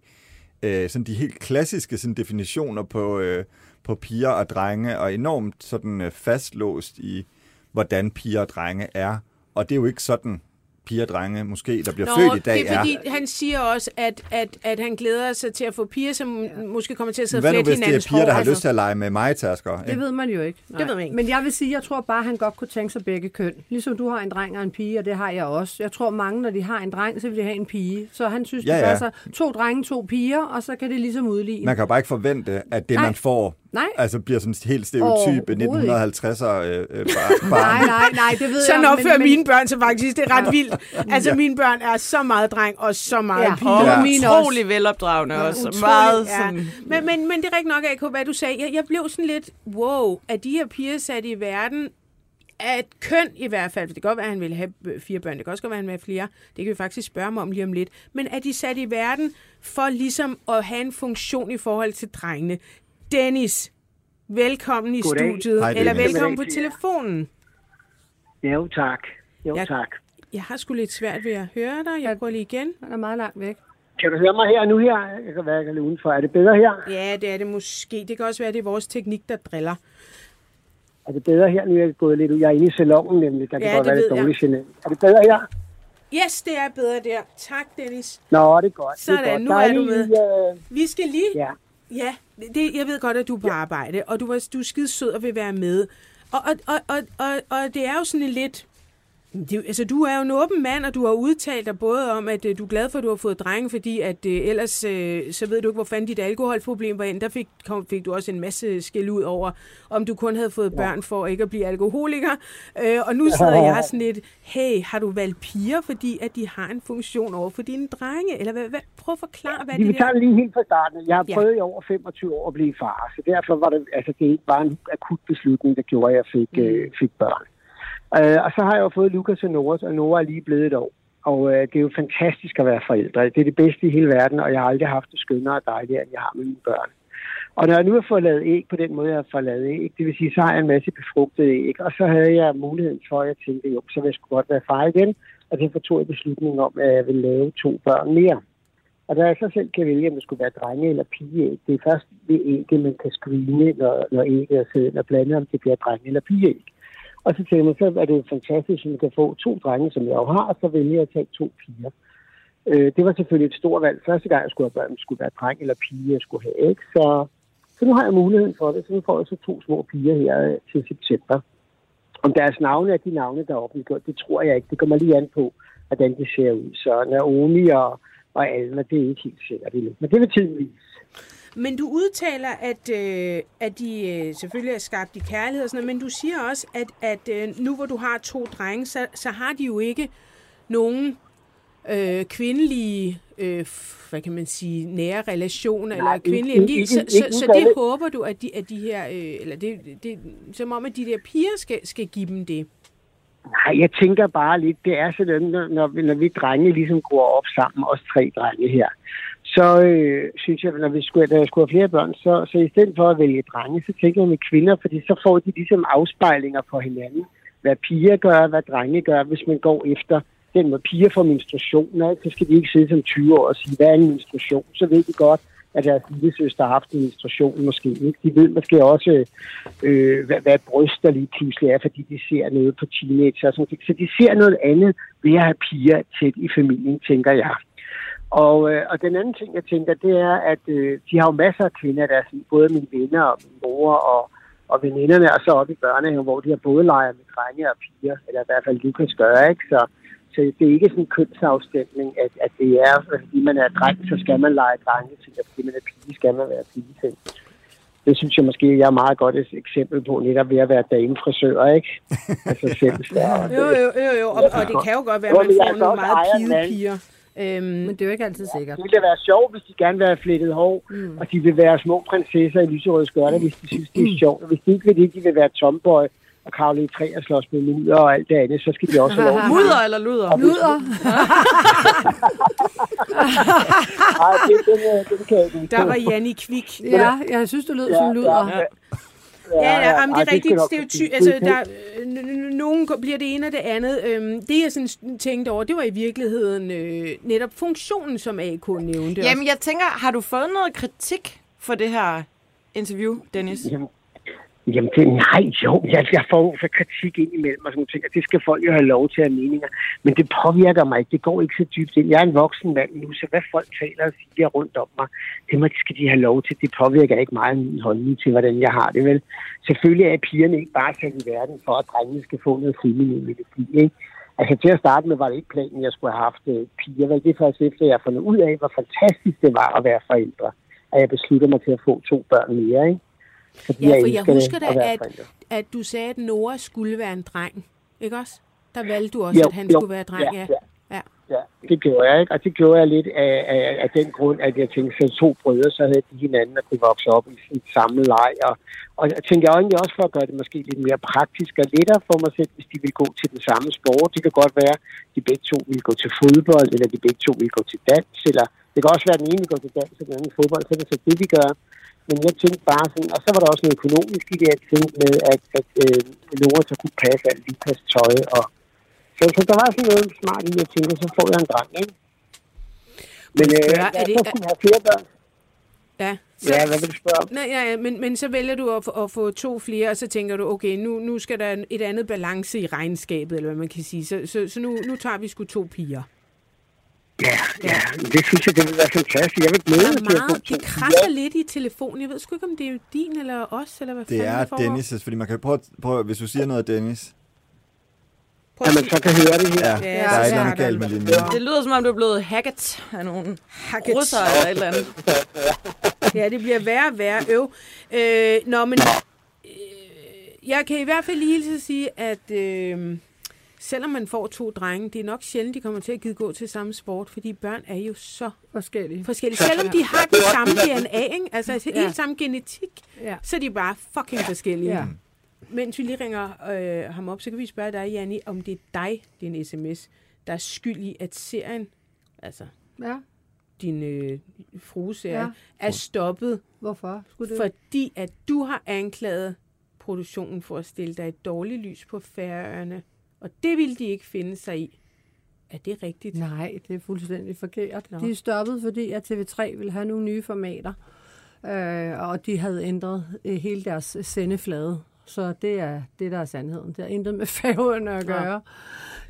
øh, sådan de helt klassiske sådan definitioner på, øh, på piger og drenge, og enormt sådan øh, fastlåst i hvordan piger og drenge er. Og det er jo ikke sådan, piger og drenge måske, der bliver Nå, født i dag, det er. Fordi, er. Han siger også, at, at, at han glæder sig til at få piger, som ja. måske kommer til at sidde flet hinandens hår. Hvad nu, hvis det er piger, hår, der har altså... lyst til at lege med mejetasker? Det ved man jo ikke. Det ved man ikke. Men jeg vil sige, jeg tror bare, han godt kunne tænke sig begge køn. Ligesom du har en dreng og en pige, og det har jeg også. Jeg tror, mange, når de har en dreng, så vil de have en pige. Så han synes, ja, ja. det er så to drenge, to piger, og så kan det ligesom udligne. Man kan bare ikke forvente, at det, nej. man får... Nej. Altså bliver sådan en helt stereotype nitten halvtredser øh, øh, barn. Nej, nej, nej, det ved så jeg. Så opfører men... mine børn så faktisk, det er ret vildt. Altså ja. mine børn er så meget dreng og så meget ja. pige. Og ja. mine også. Utrolig velopdragende ja, også. Utrolig, meget ja. sådan... men, men, men det er rigtig nok, A K, hvad du sagde. Jeg, jeg blev sådan lidt, wow, at de her piger sat i verden, at køn i hvert fald, det kan godt være, at han ville have fire børn, det kan også godt være, at han ville have flere, det kan vi faktisk spørge mig om lige om lidt, men at de sat i verden for ligesom at have en funktion i forhold til drengene. Dennis, velkommen i Goddag. studiet. Hej, eller velkommen på telefonen. Jo, tak. Jo, jeg, tak. Jeg har sgu lidt svært ved at høre dig. Jeg går lige igen. Jeg er meget langt væk. Kan du høre mig her nu her? Jeg kan være lidt udenfor. Er det bedre her? Ja, det er det måske. Det kan også være, det er vores teknik, der driller. Er det bedre her nu? Jeg er gået lidt ud. Jeg er inde i salongen nemlig. Der kan ja, godt være lidt dårligt gennem. Er det bedre her? Yes, det er bedre der. Tak, Dennis. Nå, det er godt. Sådan, er nu er du med. Øh... Vi skal lige... Ja. Ja, det, jeg ved godt, at du er på arbejde, og du, du er skide sød og vil være med. Og, og, og, og, og det er jo sådan lidt, Det, altså, du er jo en åben mand, og du har udtalt dig både om, at øh, du er glad for, at du har fået drenge, fordi at, øh, ellers øh, så ved du ikke, hvor fanden dit alkoholproblem var ind. Der fik, kom, fik du også en masse skæld ud over, om du kun havde fået børn for ikke at blive alkoholiker. Øh, og nu sidder jeg sådan lidt, hey, har du valgt piger, fordi at de har en funktion over for dine drenge? Eller hvad, hvad, prøv at forklare, hvad det er. Vi tager det lige helt fra starten. Jeg har ja. prøvet i over femogtyve år at blive far, så derfor var det, altså, det var en akut beslutning, der gjorde, at jeg fik, mm. øh, fik børn. Uh, og så har jeg jo fået Lukas og Nora, og Nora er lige blevet et år. Og uh, det er jo fantastisk at være forældre. Det er det bedste i hele verden, og jeg har aldrig haft det skønnere og dejligere, end jeg har med mine børn. Og når jeg nu har fået lavet æg på den måde, jeg har fået lavet æg, det vil sige, så har jeg en masse befrugtede æg. Og så havde jeg muligheden for, at jeg tænkte, jo, så vil jeg sgu godt være far igen. Og derfor tog jeg beslutningen om, at jeg ville lave to børn mere. Og der jeg så selv kan vælge, om det skulle være drenge eller pigeæg. Det er først ved ægget, man kan screene, når, når ægget er sæden og blande, om det bliver drenge eller pigeæg. Og så tænker jeg mig, så er det fantastisk, at man kan få to drenge, som jeg jo har, og så vælger jeg at tage to piger. Øh, det var selvfølgelig et stort valg. Første gang, jeg skulle have børn, skulle være dreng eller pige, jeg skulle have æg. Så, så nu har jeg muligheden for det, så nu får jeg så to små piger her til september. Om deres navne er de navne, der er offentliggjort, det tror jeg ikke. Det kommer lige an på, hvordan det ser ud. Så Naomi og, og Alma, det er ikke helt sikkert endnu. Men det vil tiden vise. Men du udtaler, at, øh, at de øh, selvfølgelig er skabt i kærlighed og sådan noget, men du siger også, at, at øh, nu hvor du har to drenge, så, så har de jo ikke nogen øh, kvindelige, øh, hvad kan man sige, nære relationer. Nej, eller kvindelige ikke, ikke, så, ikke, så, ikke, så det håber du, at de, at de her, øh, eller det, det, som om at de der piger skal, skal give dem det. Nej, jeg tænker bare lidt, det er sådan, når, når vi drenge ligesom går op sammen, os tre drenge her, så øh, synes jeg, når vi skulle, da jeg skulle have flere børn, så, så i stedet for at vælge drenge, så tænker jeg med kvinder, fordi så får de ligesom afspejlinger på hinanden. Hvad piger gør, hvad drenge gør, hvis man går efter den, hvor piger får menstruationer, så skal de ikke sidde som tyve år og sige, hvad er en menstruation? Så ved de godt, at deres lillesøster har haft en menstruation måske ikke. De ved måske også, øh, hvad, hvad bryster lige pludselig er, fordi de ser noget på teenager og sådan noget. Så de ser noget andet ved at have piger tæt i familien, tænker jeg. Og, øh, og den anden ting, jeg tænker, det er, at øh, de har jo masser af kvinder, der er sådan, både mine venner og min mor og, og veninderne, og så oppe i børnehaven, hvor de har både leger med drenge og piger, eller i hvert fald Lukas gør, ikke? Så, så det er ikke sådan en kønsafstemning, at, at det er, fordi man er dreng, så skal man lege drenge til, og fordi man er pige, skal man være pige til. Det synes jeg måske, jeg er meget godt et eksempel på, netop ved at være damefrisør, ikke? Altså selv der. Jo, jo, jo, jo. Og, og det kan jo godt være, at man får nogle meget pige piger. Øhm, men det er jo ikke altid sikkert. Ja, det vil være sjovt, hvis de gerne vil have flettet hår, mm. og de vil være små prinsesser i lyserøde skørter, hvis de synes, det er sjovt. Og hvis de ikke vil det, de vil være tomboy og kravle i træ og slås med luder og alt det andet, så skal de også have lov. Luder eller luder? Luder! Nej, det, den kan jeg ikke. Der var Janni Kvik. Ja, jeg synes, du lød ja, som luder. Ja, ja. Ja, ja, ja, ja. Men det er rigtigt stereotyp. Altså, der, nogen bliver det ene og det andet. Det, jeg sådan tænkte over, det var i virkeligheden øh, netop funktionen, som A K nævnte. Jamen, jeg tænker, har du fået noget kritik for det her interview, Dennis? Jamen, jamen det, nej, jo. Jeg, jeg får så kritik ind imellem og sådan ting, og det skal folk jo have lov til at have meninger. Men det påvirker mig ikke. Det går ikke så dybt ind. Jeg er en voksen mand nu, så hvad folk taler og siger rundt om mig, det skal de have lov til. Det påvirker ikke mig min holdning til, hvordan jeg har det, vel? Selvfølgelig er pigerne ikke bare sat i verden for, at drengene skal få noget feminine energi, ikke? Altså til at starte med var det ikke planen, jeg skulle have haft piger. Det er først efter, jeg har fundet ud af, hvor fantastisk det var at være forældre, at jeg beslutter mig til at få to børn mere, ikke? Fordi ja, for jeg, jeg husker da, at, at, at du sagde, at Nora skulle være en dreng, ikke også? Der valgte du også, jo, at han jo, skulle være dreng, ja. Ja, ja. ja, det gjorde jeg, ikke? Og det gjorde jeg lidt af, af, af den grund, at jeg tænkte, at to brødre, så havde de hinanden, at kunne vokse op i sit samme leg. Og, og jeg tænkte jeg egentlig også for at gøre det måske lidt mere praktisk og lettere for mig selv, hvis de ville gå til den samme sport. Det kan godt være, at de begge to ville gå til fodbold, eller de begge to ville gå til dans, eller det kan også være, at den ene ville gå til dans, og den anden fodbold, så er det så det, de gør. Men jeg tænkte bare sådan, og så var der også noget økonomisk i det, jeg tænkte med, at, at øh, Nora så kunne passe alt Lukas tøj. Og så, så der var sådan noget smart i, jeg tænkte, så får jeg en dreng, ikke? Men øh, ja, jeg det, så skulle er... have flere børn. Ja, så... ja, hvad vil du spørge om? Nej, ja, ja, men, men så vælger du at, at få to flere, og så tænker du, okay, nu, nu skal der et andet balance i regnskabet, eller hvad man kan sige. Så, så, så nu, nu tager vi sgu to piger. Ja, ja, det synes jeg, det vil være fantastisk. Jeg vil glæde mig til at få to. Det krasser ja. lidt i telefonen. Jeg ved sgu ikke, om det er din eller os, eller hvad fanden det er. Det er Dennis', fordi man kan prøve, prøve, hvis du siger noget, Dennis. Ja, man så kan høre det her. Ja, ja, der er et eller andet galt med linjen. Det lyder, som om du er blevet hacket af nogle hacket. Russer eller et eller andet. Ja, det bliver værre og værre. Øv. Øh, nå, men... Øh, jeg kan i hvert fald lige hilse sige, at... Øh, selvom man får to drenge, det er nok sjældent, de kommer til at gide gå til samme sport, fordi børn er jo så forskellige. forskellige. Selvom de har den samme D N A, ikke? Altså helt ja. samme genetik, ja. så er de bare fucking forskellige. Ja. Mens vi lige ringer øh, ham op, så kan vi spørge dig, Janni, om det er dig, din sms, der er skyld i, at serien, altså ja. din øh, frueserie, ja. er stoppet. Hvorfor? Skulle det? Fordi at du har anklaget produktionen for at stille dig et dårligt lys på Færøerne. Og det ville de ikke finde sig i. Er det rigtigt? Nej, det er fuldstændig forkert. No. De er stoppet, fordi at T V tre ville have nogle nye formater. Øh, og de havde ændret øh, hele deres sendeflade. Så det er det, der er sandheden. Det har intet med Færøerne at gøre.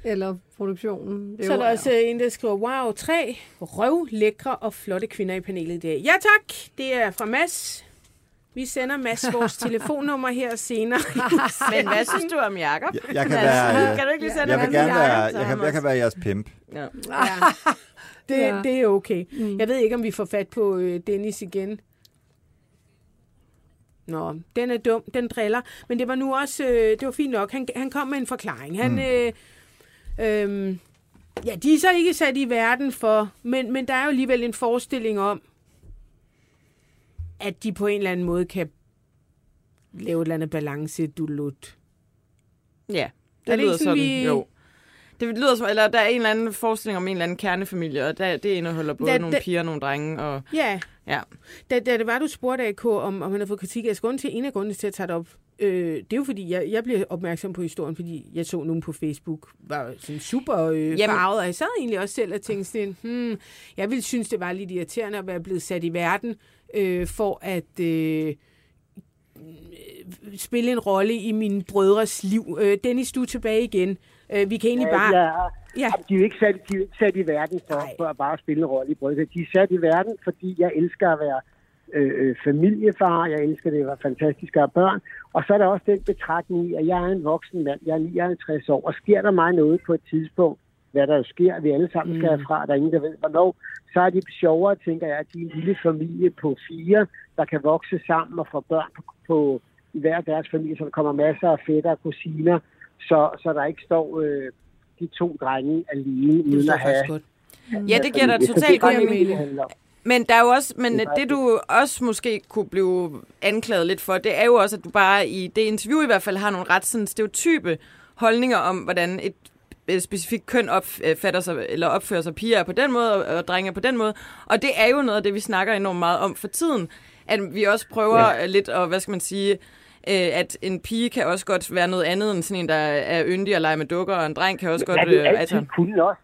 Ja. Eller produktionen. Det så er der også en, der skriver, wow, tre røv, lækre og flotte kvinder i panelet i dag. Ja tak, det er fra Mads. Vi sender Mads vores telefonnummer her senere. Men hvad synes du om Jacob? Jeg, jeg kan være, øh, kan du ikke lige sende jeg, jeg vil gerne være, jeg kan, jeg kan være jeres pimp. Ja. Ja. Det, ja. det er okay. Mm. Jeg ved ikke, om vi får fat på øh, Dennis igen. Nå, den er dum, den driller. Men det var nu også, øh, det var fint nok. Han, han kom med en forklaring. Han, mm. øh, øh, ja, de er så ikke sat i verden for, men, men der er jo alligevel en forestilling om, at de på en eller anden måde kan lave et eller andet balance, du lut. Ja, det, det lyder ligesom, sådan. Vi... Jo. Det lyder som, eller der er en eller anden forestilling om en eller anden kernefamilie, og der, det indeholder både da, nogle da... piger og nogle drenge. Og... Ja. ja. Da, da det var, du spurgte A K, om, om han har fået kritik, altså grunden til, en af grundene til at tage det op, øh, det er jo fordi, jeg, jeg blev opmærksom på historien, fordi jeg så nogen på Facebook, var sådan super øh, farvet, og jeg sad egentlig også selv og tænkte sådan, hmm, jeg ville synes, det var lidt irriterende at være blevet sat i verden, Øh, for at øh, spille en rolle i mine brødres liv. Øh, Dennis, du er tilbage igen. Øh, vi kan egentlig ja, bare... Ja. Ja. De er jo ikke sat, de er ikke sat i verden for, for at bare spille en rolle i brødre. De er sat i verden, fordi jeg elsker at være øh, familiefar. Jeg elsker det at være fantastisk at have børn. Og så er der også den betragtning i, at jeg er en voksen mand. Jeg er nioghalvtreds år, og sker der mig noget på et tidspunkt, hvad der jo sker, vi alle sammen skal herfra, der er ingen, der ved hvornår, så er de sjovere, tænker jeg, at de er en lille familie på fire, der kan vokse sammen og få børn på, på i hver deres familie, så der kommer masser af fætter og kusiner, så, så der ikke står øh, de to drenge alene uden at have... Godt. Ja, det giver dig totalt god mening. Men der er jo også, men det du også måske kunne blive anklaget lidt for, det er jo også, at du bare i det interview i hvert fald har nogle ret sådan stereotype holdninger om, hvordan et specifikt køn opfatter sig, eller opfører sig, piger på den måde, og drenge på den måde. Og det er jo noget af det, vi snakker enormt meget om for tiden. At vi også prøver ja. lidt, og hvad skal man sige, at en pige kan også godt være noget andet end sådan en, der er yndig og leger med dukker, og en dreng kan også men godt... Men er det altid altså... kun også?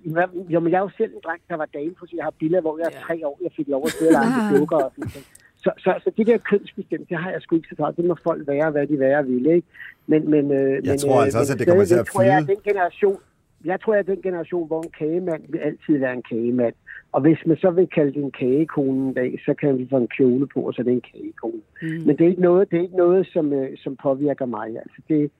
Jo, men jeg er jo selv en dreng, der var dame, fordi jeg har billeder, hvor jeg er ja. tre år, jeg fik lov at spille og lege med dukker og sådan noget. Så, så, så det der kønsbestemt, det har jeg sgu ikke så travlt. Det må folk være, hvad de være vil, ikke? Men, men, jeg men, tror altså også, at det kommer til at fylde. Jeg tror, at den generation... Jeg tror, jeg er den generation, hvor en kagemand vil altid være en kagemand. Og hvis man så vil kalde det en kagekone en dag, så kan vi få en kjole på, og så er det en kagekone. Mm. Men det er ikke noget, det er ikke noget som, som påvirker mig. Altså, det,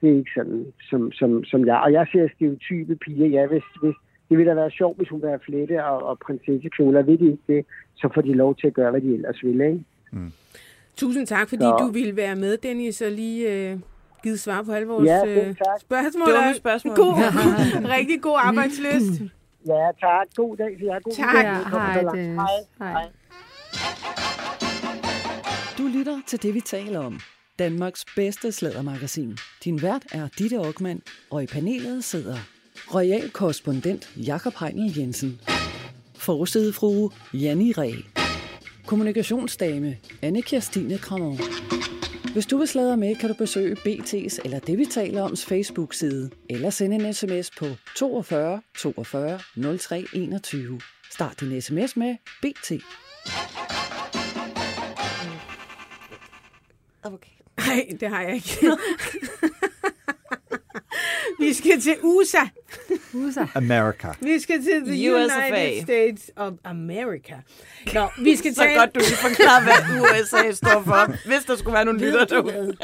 det er ikke sådan, som, som, som jeg... Og jeg ser stereotype piger. Ja, hvis, hvis, det ville da være sjovt, hvis hun var flette og, og prinsessekjoler. Ved de ikke det, så får de lov til at gøre, hvad de ellers vil, ikke? Mm. Tusind tak, fordi så. du ville være med, Dennis, og lige... Øh... givet svar på alle vores ja, øh, spørgsmål. Dumme spørgsmål. God, rigtig god arbejdslyst. Ja, tak. God dag. Ja, god tak. Dag. Hej, det. Hej. Hej. Du lytter til det, vi taler om. Danmarks bedste sladdermagasin. Din vært er Ditte Okman, og i panelet sidder royal korrespondent Jacob Hein-Jensen, forsidefrue Janni Ræ, kommunikationsdame Anne-Kirstine Kramon. Hvis du vil sladre med, kan du besøge B T's eller det, vi taler oms Facebook-side, eller sende en sms på fyrre to fyrre toogfyrre nul tre enogtyve. Start din sms med B T. Okay. Nej, det har jeg ikke. Vi skal til U S A. U S A. America. Vi skal til the U S A. United States of America. Nå, vi skal så tale... godt, du vil forklare, hvad U S A står for, hvis der skulle være nogle lytter derude.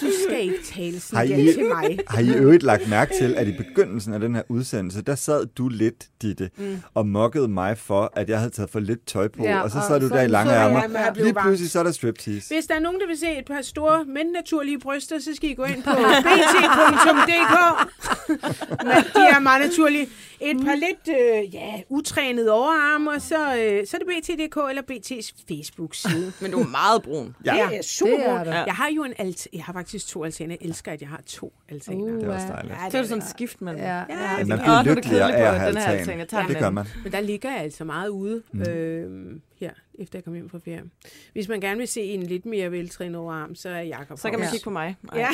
Du skal ikke tale sådan der til mig. Har I øvrigt lagt mærke til, at i begyndelsen af den her udsendelse, der sad du lidt, Ditte, mm. og mokkede mig for, at jeg havde taget for lidt tøj på, ja, og så sad og du så der i lange ærmer. Lige pludselig så er der striptease. Hvis der er nogen, der vil se et par store, men naturlige bryster, så skal I gå ind på b t punktum d k. Men de er meget naturlige. Et par lidt øh, ja, utrænede overarm, og så, øh, så er det b t punktum d k eller B T's Facebook-side. Men du er meget brun. Ja, det er super brun. Det er jeg har jo en alt, jeg har faktisk to altaner. Jeg elsker, at jeg har to altaner. Uh, det er også dejligt. Ja, det er jo sådan et skift mellem. Ja, ja, ja, man bliver lykkeligere af at have den her altaner. Ja, det gør man. Men der ligger jeg altså meget ude mm. øh, her, efter jeg kom hjem fra ferie. Hvis man gerne vil se en lidt mere veltrænet overarm, så er Jacob. Så kan man kigge på mig. Ja.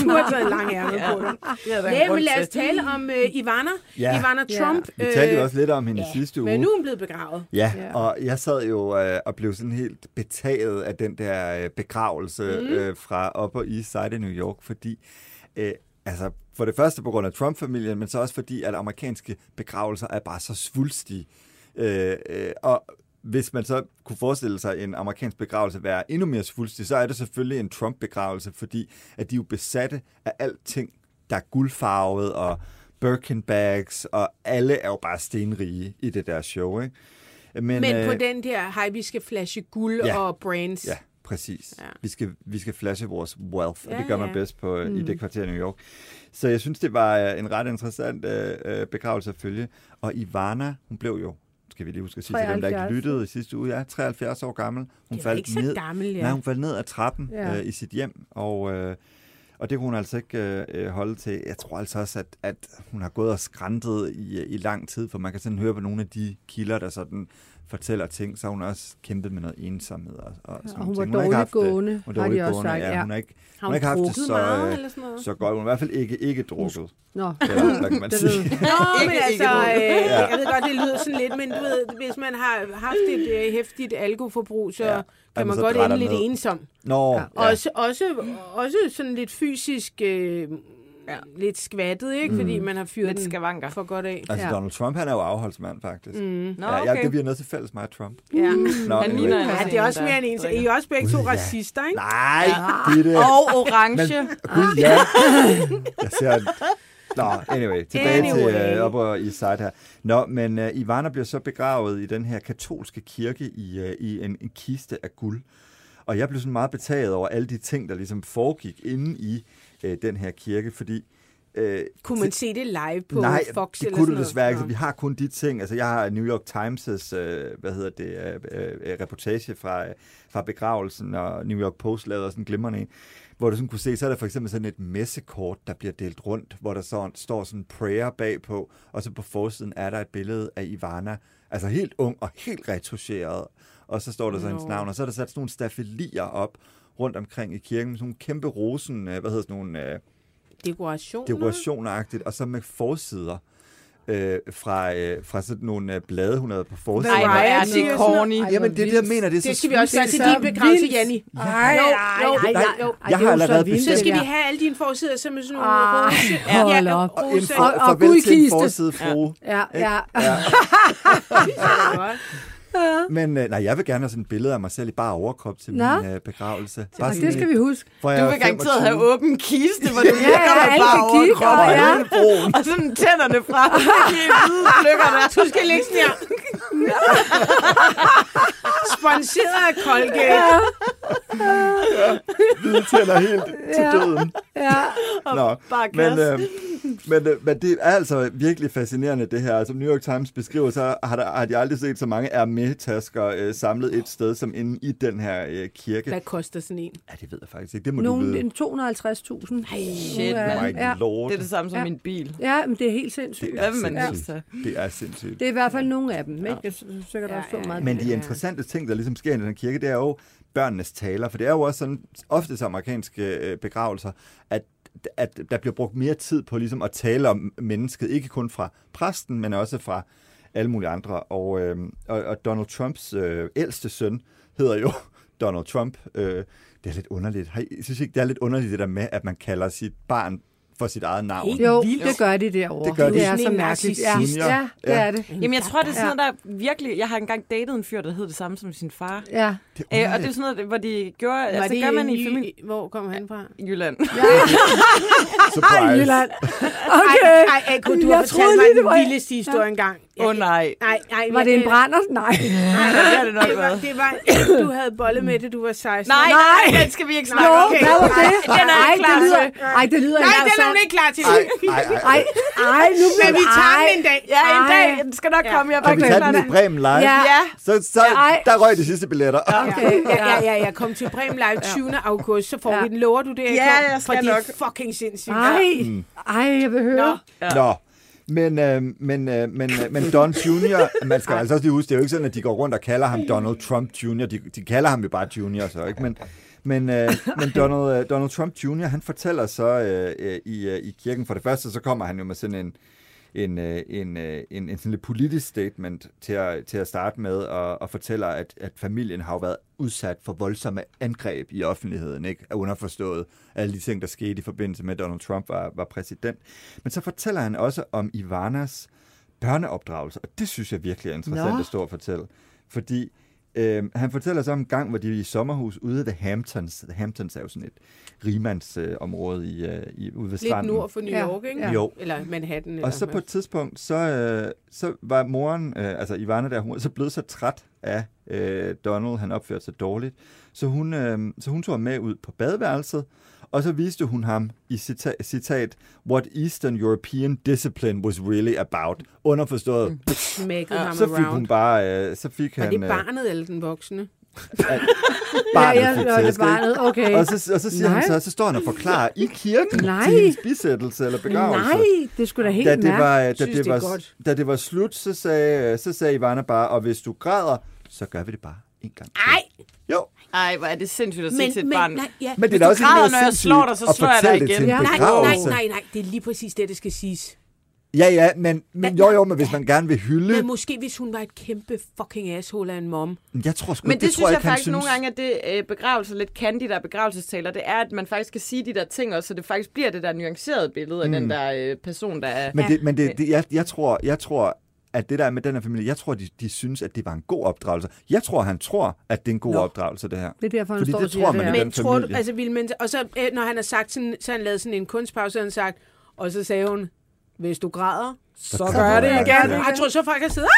Du har taget en lang ærme på dig. Ja, men lad os tale om øh, Ivana. Ja. Ivana Trump. Ja. Vi talte jo også lidt om hende ja. sidste uge. Men nu er hun blevet begravet. Ja, ja. Og jeg sad jo øh, og blev sådan helt betaget af den der øh, begravelse mm. øh, fra Upper East Side i New York, fordi øh, altså for det første på grund af Trump-familien, men så også fordi, at amerikanske begravelser er bare så svulstige. Øh, øh, og hvis man så kunne forestille sig en amerikansk begravelse være endnu mere svulstig, så er det selvfølgelig en Trump-begravelse, fordi at de er jo besatte af alting, der er guldfarvet, og Birkin bags, og alle er jo bare stenrige i det der show, ikke? Men, Men øh, på den der, hej, vi skal flashe guld ja, og brands. Ja, præcis. Ja. Vi skal, vi skal flashe vores wealth, ja, og det gør man ja. bedst på, mm. i det kvarter i New York. Så jeg synes, det var en ret interessant øh, begravelse at følge. Og Ivana, hun blev jo, skal vi lige huske at sige til dem, der ikke lyttede i sidste uge, ja, treoghalvfjerds år gammel. Hun det var ikke så ned, gammel, ja. Nej, hun faldt ned ad trappen ja. øh, i sit hjem, og... Øh, Og det kunne hun altså ikke øh, holde til. Jeg tror altså også, at, at hun har gået og skræntet i, i lang tid, for man kan sådan høre på nogle af de kilder, der sådan fortæller ting, så hun også kæmpet med noget ensomhed. Og, og, ja, og hun var dårligt gående, har, har de også sagt. Ja, hun har ikke, har hun hun ikke haft det så, øh, så godt. Hun har i hvert fald ikke, ikke drukket. Nå, eller, hvad kan man sige? Nå men ikke, altså, øh, jeg ved godt, det lyder sådan lidt, men du ved, hvis man har haft et hæftigt øh, alkoholforbrug, så... Ja. Kan man, man godt ende lidt ned. Ensom. Nå, ja. også, også, også sådan lidt fysisk, øh, ja. lidt skvattet, ikke? Mm. Fordi man har fyret den skavanker for godt af. Altså ja. Donald Trump, han er jo afholdsmand, faktisk. Mm. Nå, ja, okay. Jeg, det bliver noget til fælles meget Trump. Ja. Nå, han ligner ja, det er også mere end en. I er jo også begge to uh, racister, ja. ikke? Nej, ja. det er det. Og orange. Men, uh, ja. Jeg ser... Nå, anyway, tilbage anyway. til uh, oppe i side her. Nå, men uh, Ivana bliver så begravet i den her katolske kirke i, uh, i en, en kiste af guld. Og jeg blev sådan meget betaget over alle de ting, der ligesom foregik inde i uh, den her kirke, fordi... Uh, kunne man t- se det live på nej, Fox eller sådan noget? Nej, det kunne du desværre ikke. Vi har kun de ting. Altså, jeg har New York Times' uh, hvad hedder det, uh, uh, reportage fra, uh, fra begravelsen, og New York Post lavede sådan en glimrende en. Hvor du sådan kunne se, så er der for eksempel sådan et messekort, der bliver delt rundt, hvor der så står sådan en prayer bagpå, og så på forsiden er der et billede af Ivana, altså helt ung og helt retoucheret, og så står der så no. hendes navn, og så er der sat sådan nogle stafelier op rundt omkring i kirken, med sådan nogle kæmpe rosen, hvad hedder sådan nogle... Øh, dekorationer? Dekorationeragtigt, og så med forsider. Øh, fra, øh, fra sådan nogle øh, blade, hun havde på forsiden. Nej, hvor er det corny. Jamen, det er det, jeg mener. Det, er så det skal vi også gøre til din begravelse, Janni. Nej, nej, nej. Så skal vi have alle dine forsider, så med sådan nogle ah, rose. Hold op. Og, og, og, og farvel til en forside, frue. Ja, ja. ja. Men øh, nej, jeg vil gerne have sådan et billede af mig selv i bare overkrop til Nå? min øh, begravelse. Bare det skal sådan, vi huske. Du vil garanteret have åben kiste, hvor du ja, ligger ja, med bare overkrop og ja. hele og sådan tænderne fra. Du skal ligge sådan her. Sponseret af Colgate. Ja, hvide tænder helt til døden. Ja, og Nå, bare men, øh, men, øh, men det er altså virkelig fascinerende, det her. Som New York Times beskriver, så har, der, har de aldrig set så mange Hermetasker øh, samlet et sted som inde i den her øh, kirke. Hvad koster sådan en? Ja, det ved jeg faktisk ikke. Det må Nogen, du vide. to hundrede og halvtreds tusind. Nej, shit, my ja. lord. Det er det samme som ja. min bil. Ja, men det er helt sindssygt. Det er sindssygt. Ja. Det er sindssygt. Det er i hvert fald nogle af dem, ikke? Ja. Sikkert ja, også så ja. meget. Men de interessante ting, der ligesom sker i den her kirke, det er jo børnenes taler, for det er jo også sådan, ofte som amerikanske begravelser, at at der bliver brugt mere tid på ligesom at tale om mennesket, ikke kun fra præsten, men også fra alle mulige andre, og, øh, og, og Donald Trumps øh, ældste søn hedder jo Donald Trump. Øh, det er lidt underligt. Jeg synes ikke, det er lidt underligt det der med, at man kalder sit barn for sit eget navn. Jo, det gør de derovre. Det, gør det. Det er så mærkeligt. Ja, ja, det er det. Jamen, jeg tror, det er sådan noget, der virkelig... Jeg har engang datet en fyr, der hed det samme som sin far. Ja. Det Æ, og det er sådan noget, hvor de gjorde... Var altså, det gør man i familie... Hvor kommer han fra? Jylland. Ja. Surprise. Jylland. Okay. Ej, ej, kunne du jeg have fortalt mig den var... vildeste historie engang? Åh, oh, nej. Nej, nej. Var det en brænder? Nej. Nej, det har det nok været. Det var... Du havde bolle med det, du var seksten. Nej, nej, den skal vi ikke snakke om. Hvad var det? Den er ikke klar. Ej, det lyder ikke. Jeg er ikke klar til det. Ej, ej, ej. Ej, nu bliver vi tager den en dag. Ja, en ej. dag. Den skal nok komme. Ja. Jeg kan vi tage den i Bremen Live? Ja. ja. Så, så ja, der røg de sidste billetter. Okay. Ja, ja, ja, ja. Kom til Bremen Live tyvende august, så får ja. vi den. Lover du det? Ja, jeg skal nok. For det er fucking sindssygt. Ej, mm. ej, jeg vil høre. Nå. Ja. Nå. Men, øh, men, øh, men, øh, men Don Junior, man skal altså også lige huske, det er jo ikke sådan, at de går rundt og kalder ham Donald Trump Junior De, de kalder ham jo bare Junior, så ikke? Men... Men, øh, men Donald, øh, Donald Trump junior, han fortæller så øh, øh, i, øh, i kirken, for det første, så kommer han jo med sådan en, en, øh, en, øh, en, en sådan lidt politisk statement til at, til at starte med, og, og fortæller, at, at familien har jo været udsat for voldsomme angreb i offentligheden, ikke? Underforstået alle de ting, der skete i forbindelse med, at Donald Trump var, var præsident. Men så fortæller han også om Ivanas børneopdragelse, og det synes jeg virkelig er interessant Nå. at stå og fortælle, fordi... Uh, han fortæller så om en gang, hvor de er i sommerhus ude ved Hamptons. The Hamptons er jo sådan et rigmandsområde uh, i, uh, i, ude ved stranden. Lidt nord for New York, ja. ikke? Ja. Jo. Eller Manhattan. Eller og så på et tidspunkt, så, uh, så var moren, uh, altså Ivana der, hun så blev så træt af uh, Donald, han opførte sig dårligt. Så hun, uh, så hun tog med ud på badeværelset, og så viste hun ham i cita- citat, what Eastern European discipline was really about. Underforstået. Mm. Så fik hun bare... Øh, så fik var han, det barnet øh, eller den voksne? At, barnet ja, ja, fik det barnet, okay. Og så, og så siger Nej. han så, så står han og forklarer i kirken Nej. til hendes bisættelse eller begravelse. Nej, det skulle da helt mærke. Da det var, da det var, det da det var slut, så sagde, så sagde Ivana bare, og hvis du græder, så gør vi det bare en gang til. Ej! Jo. Ej, hvor er det sindssygt at sige til et barn. Nej, ja. Men det er også græder, når jeg slår dig, så slår jeg dig igen. Ja. Nej, nej, nej, nej. Det er lige præcis det, det skal siges. Ja, ja, men, men jo, jo, men hvis man gerne vil hylde... Men måske, hvis hun var et kæmpe fucking asshole af en mom. Jeg tror sgu, men det, det synes tror jeg, jeg faktisk synes... nogle gange, at det øh, begravelse lidt kan, de der begravelsestaler, det er, at man faktisk kan sige de der ting også, så det faktisk bliver det der nuancerede billede af mm. den der øh, person, der er... Men, det, men det, det, jeg, jeg tror... Jeg tror at det der med den her familie, jeg tror, de, de synes, at det var en god opdragelse. Jeg tror, han tror, at det er en god Nå. opdragelse, det her. Det er derfor, han Fordi står det tror det man i den tror familie. Du, altså, vil man, og så, når han har sagt sådan, så han lavede sådan en kunstpause, og han sagt, og så sagde hun, hvis du græder, så, så gør det igen. Ja. Jeg tror, så folk har siddet,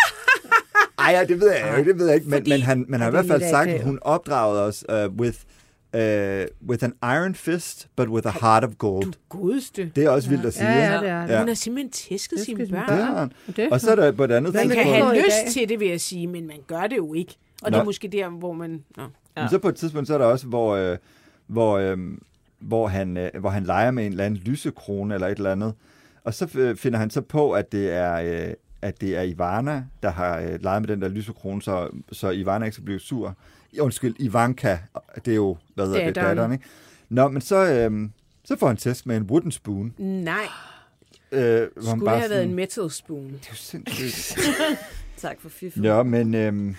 ah! Ej, det ved jeg ikke, det ved jeg ikke, men, men han, man har i hvert fald sagt, at hun opdragede os uh, with... Uh, with an iron fist, but with a heart of gold. Du godeste. Det er også vildt at sige. Ja, ja, det er det. Ja. Hun har simpelthen tæsket sine børn. Ja. Og så er der på et andet man tidspunkt... Man kan have lyst til det, vil jeg sige, men man gør det jo ikke. Og Nå. det er måske der, hvor man... Nå. Ja. Men så på et tidspunkt, så er der også, hvor, øh, hvor, øh, hvor, han, øh, hvor han leger med en eller anden lysekrone eller et eller andet. Og så øh, finder han så på, at det er, øh, at det er Ivana, der har øh, leget med den der lysekrone, så, så Ivana ikke skal blive sur. Undskyld, Ivanka, det er jo, hvad hedder det, datteren, ikke? Nå, men så, øhm, så får han test med en wooden spoon. Nej. Øh, Skulle det have sådan, været en metal spoon? Det er jo sindssygt. Tak for fiffen. Ja, men... Øhm,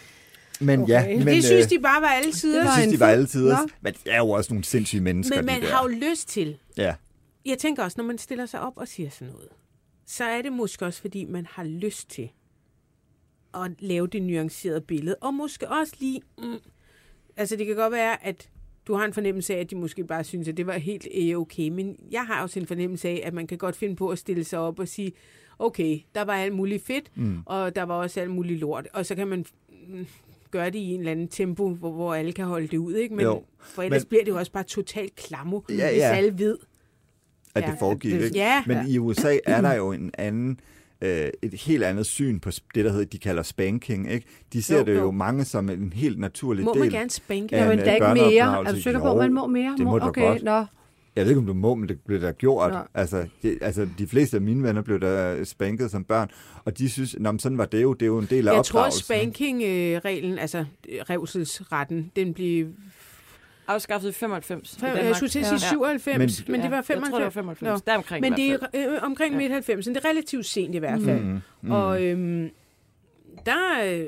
men okay. ja, men, det synes de bare var alle tider. Det synes de var alle tider. Men det er jo også nogle sindssyge mennesker, men man de har jo lyst til. Ja. Jeg tænker også, når man stiller sig op og siger sådan noget, så er det måske også, fordi man har lyst til at lave det nuancerede billede. Og måske også lige... Mm, altså, det kan godt være, at du har en fornemmelse af, at de måske bare synes, at det var helt okay, men jeg har også en fornemmelse af, at man kan godt finde på at stille sig op og sige, okay, der var alt muligt fedt, mm. og der var også alt muligt lort, og så kan man gøre det i en eller anden tempo, hvor, hvor alle kan holde det ud, ikke? Men jo, for ellers men, bliver det jo også bare totalt klammer, ja, ja. hvis alle ved, at ja, det foregik, at det, ikke? Ja. Men i U S A er der jo en anden... et helt andet syn på det, der hedder, de kalder spanking, ikke? De ser jo, det jo, jo mange som en helt naturlig må del. Må man gerne spanke? Ja, men der er ikke mere. Er du sikker på, at man må mere? Det må okay, da godt. No. Jeg ved ikke, om du må, men det blev der gjort. No. Altså, det, altså, de fleste af mine venner blev der spanket som børn, og de synes, nå, sådan var det jo, det er jo en del af opdragelsen. Jeg tror, spanking-reglen, altså revselsretten, den blev... afskaffet i femoghalvfems. Jeg skulle til at sige syvoghalvfems, ja. men det var femoghalvfems. Jeg tror, det var femoghalvfems. No. Det er omkring, men det er øh, omkring ja. midt halvfemserne. Det er relativt sent i hvert fald. Mm. Mm. Og øh, der, øh,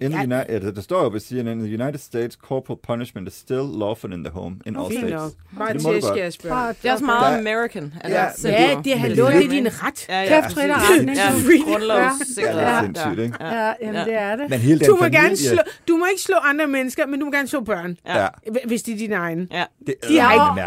In the United, der står jo ved siden, in the United States, corporal punishment is still lawful in the home in all states. Nok. Bare det til, skal jeg spørge. Det er også meget der, American. Altså, ja, så, ja, det har lukket i din ret. Ja, ja. Kæft, ritter retten. Ja, det er sindssygt, ikke? Ja, jamen det er det. Men hele den familie... Du må ikke slå andre mennesker, men du må gerne slå børn. Ja. Hvis de er dine egne. Ja.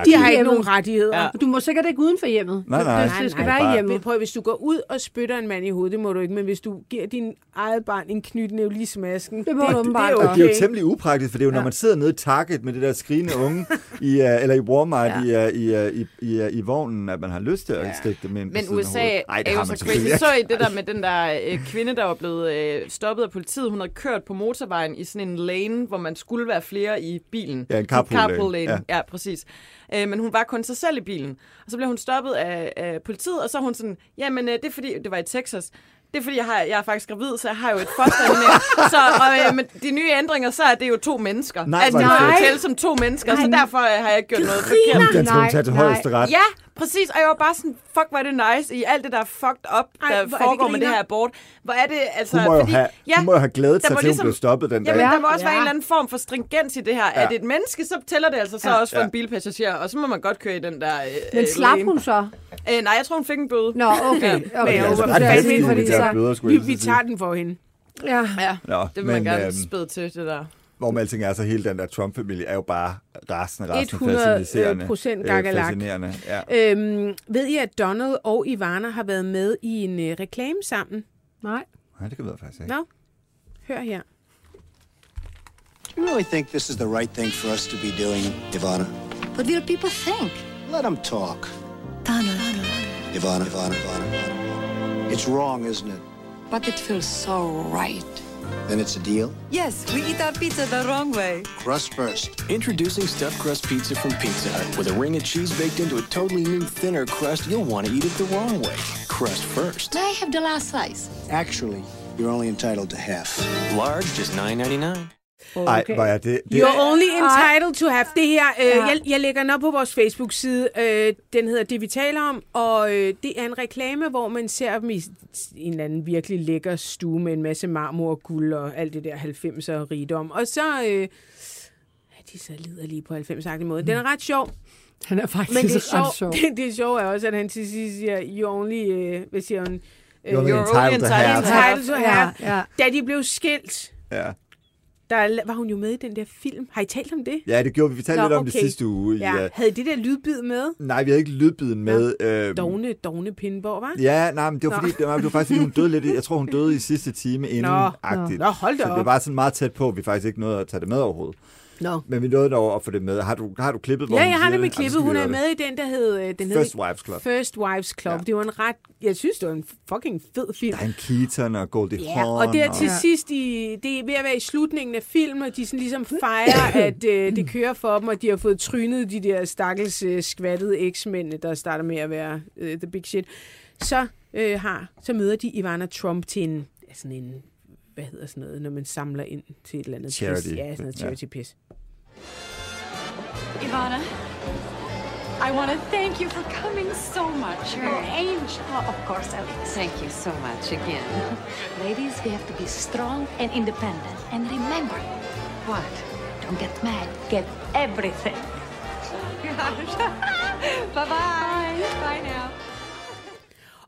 De har ikke nogen rettigheder. Du må sikkert ikke uden for hjemmet. Nej, nej. Det skal være hjemme. Prøv, hvis du går ud og spytter en mand i hovedet, det må du ikke, men hvis du giver din eget barn en knytnæve lige smasken. Det, det, det, det, er okay. Og det er jo temmelig upraktisk, for det er jo, når man sidder nede i Target med det der skrigende unge, i, uh, eller i Walmart, ja. i, uh, i, i, i, i vognen, at man har lyst til at ja. stikke det med en. Men U S A Ej, er jo så crazy. Så I det der med den der øh, kvinde, der var blevet øh, stoppet af politiet. Hun havde kørt på motorvejen i sådan en lane, hvor man skulle være flere i bilen. Ja, en carpool, carpool lane. lane. Ja, ja præcis. Øh, men hun var kun sig selv i bilen. Og så blev hun stoppet af, af politiet, og så hun sådan, jamen øh, det er fordi, det var i Texas, det er fordi, jeg, har, jeg er faktisk gravid, så jeg har jo et fosterhændende. Så og, øh, med de nye ændringer, så er det jo to mennesker. Nej, altså, jeg kan tælle som to mennesker, nej, så derfor øh, har jeg gjort noget forkert. Den skal hun tage til højeste ret. Ja, præcis. Og jeg var bare sådan, fuck, hvor er det nice i alt det, der er fucked up, der Ej, foregår det med det her abort. Hvor er det, altså... Hun må jo fordi, have, ja, hun må have glædet sig til, ligesom, hun blev stoppet den dag. Jamen, der må også ja. være en eller anden form for stringens i det her. Ja. Er det et menneske, så tæller det altså så ja. også for ja. en bilpassager, og så må man godt køre i den der... Øh, Men slap lane. Hun så? Æh, nej, jeg tror, hun fik en bøde. Nå, okay. Vi tager den for hende. Ja, ja. Nå, det vil men, man gerne øhm, spæde til, det der. Hvor man alting er, så hele den der Trump-familie er jo bare resten, resten fascinerende. hundrede procent gakkelagt. Fascinerende, ja. øhm, Ved I, at Donald og Ivana har været med i en øh, reklame sammen? Nej. Nej, det kan vi faktisk ikke. Nå, hør her. Do you really think this is the right thing for us to be doing, Ivana? What will people think? Let them talk. Donald. Ivana, Ivana, Ivana. It's wrong, isn't it? But it feels so right. Then it's a deal? Yes, we eat our pizza the wrong way. Crust first. Introducing stuffed crust pizza from Pizza Hut. With a ring of cheese baked into a totally new, thinner crust, you'll want to eat it the wrong way. Crust first. May I have the last slice? Actually, you're only entitled to half. Large, just nine ninety-nine. Okay. Ej, hvor er det, det... You're only entitled to have. Det her, øh, ja. jeg, jeg lægger den op på vores Facebook-side. Øh, den hedder Det, vi taler om. Og øh, det er en reklame, hvor man ser dem i en eller anden virkelig lækker stue med en masse marmor og guld og alt det der halvfemser rigdom. Og så... Øh, ja, de så lider lige på halvfemsagtig måde. Den er ret sjov. Han er faktisk Men det er ret sjov. Det, det sjove er også, at han til sidst siger, you're only... Øh, hvad siger han? You're, you're only entitled to have. Entitled to have. Ja, ja. Da de blev skilt... Ja. Der var hun jo med i den der film. Har I talt om det? Ja, det gjorde vi. Vi talte Nå, lidt om okay. det sidste uge. Ja. Ja. Havde det der lydbid med? Nej, vi havde ikke lydbiden med. Øhm... Dovne, Dovne Pindborg, hva'? Ja, nej, men det var Nå. fordi, det var, det var faktisk, fordi hun døde lidt. Jeg tror, hun døde i sidste time inden-agtigt. Nå. Nå, hold da op. Så det var sådan meget tæt på, vi faktisk ikke nåede at tage det med overhovedet. No. Men vi nåede dog at få det med. Har du, har du klippet? Ja, jeg har det med klippet. Hun er med i den, der hed... Den First hed, Wives Club. First Wives Club. Ja. Det var en ret... Jeg synes, det var en fucking fed film. Der er en Keaton og Goldie yeah. Hawn. Og det er til og... sidst i... Det er ved at være i slutningen af filmen, og de sådan ligesom fejrer, at øh, det kører for dem, og de har fået trynet de der stakkels øh, skvattede eksmændene, der starter med at være øh, the big shit. Så, øh, har, så møder de Ivana Trump til en... Sådan en... Hvad hedder sådan noget, når man samler ind til et eller andet charity. Pis. Ja, sådan noget charity-pis. Ivana, I want to thank you for coming so much. You're an angel. Oh, of course, Alex. Thank you so much again. Ladies, we have to be strong and independent. And remember, what? Don't get mad. Get everything. Bye-bye. Bye now.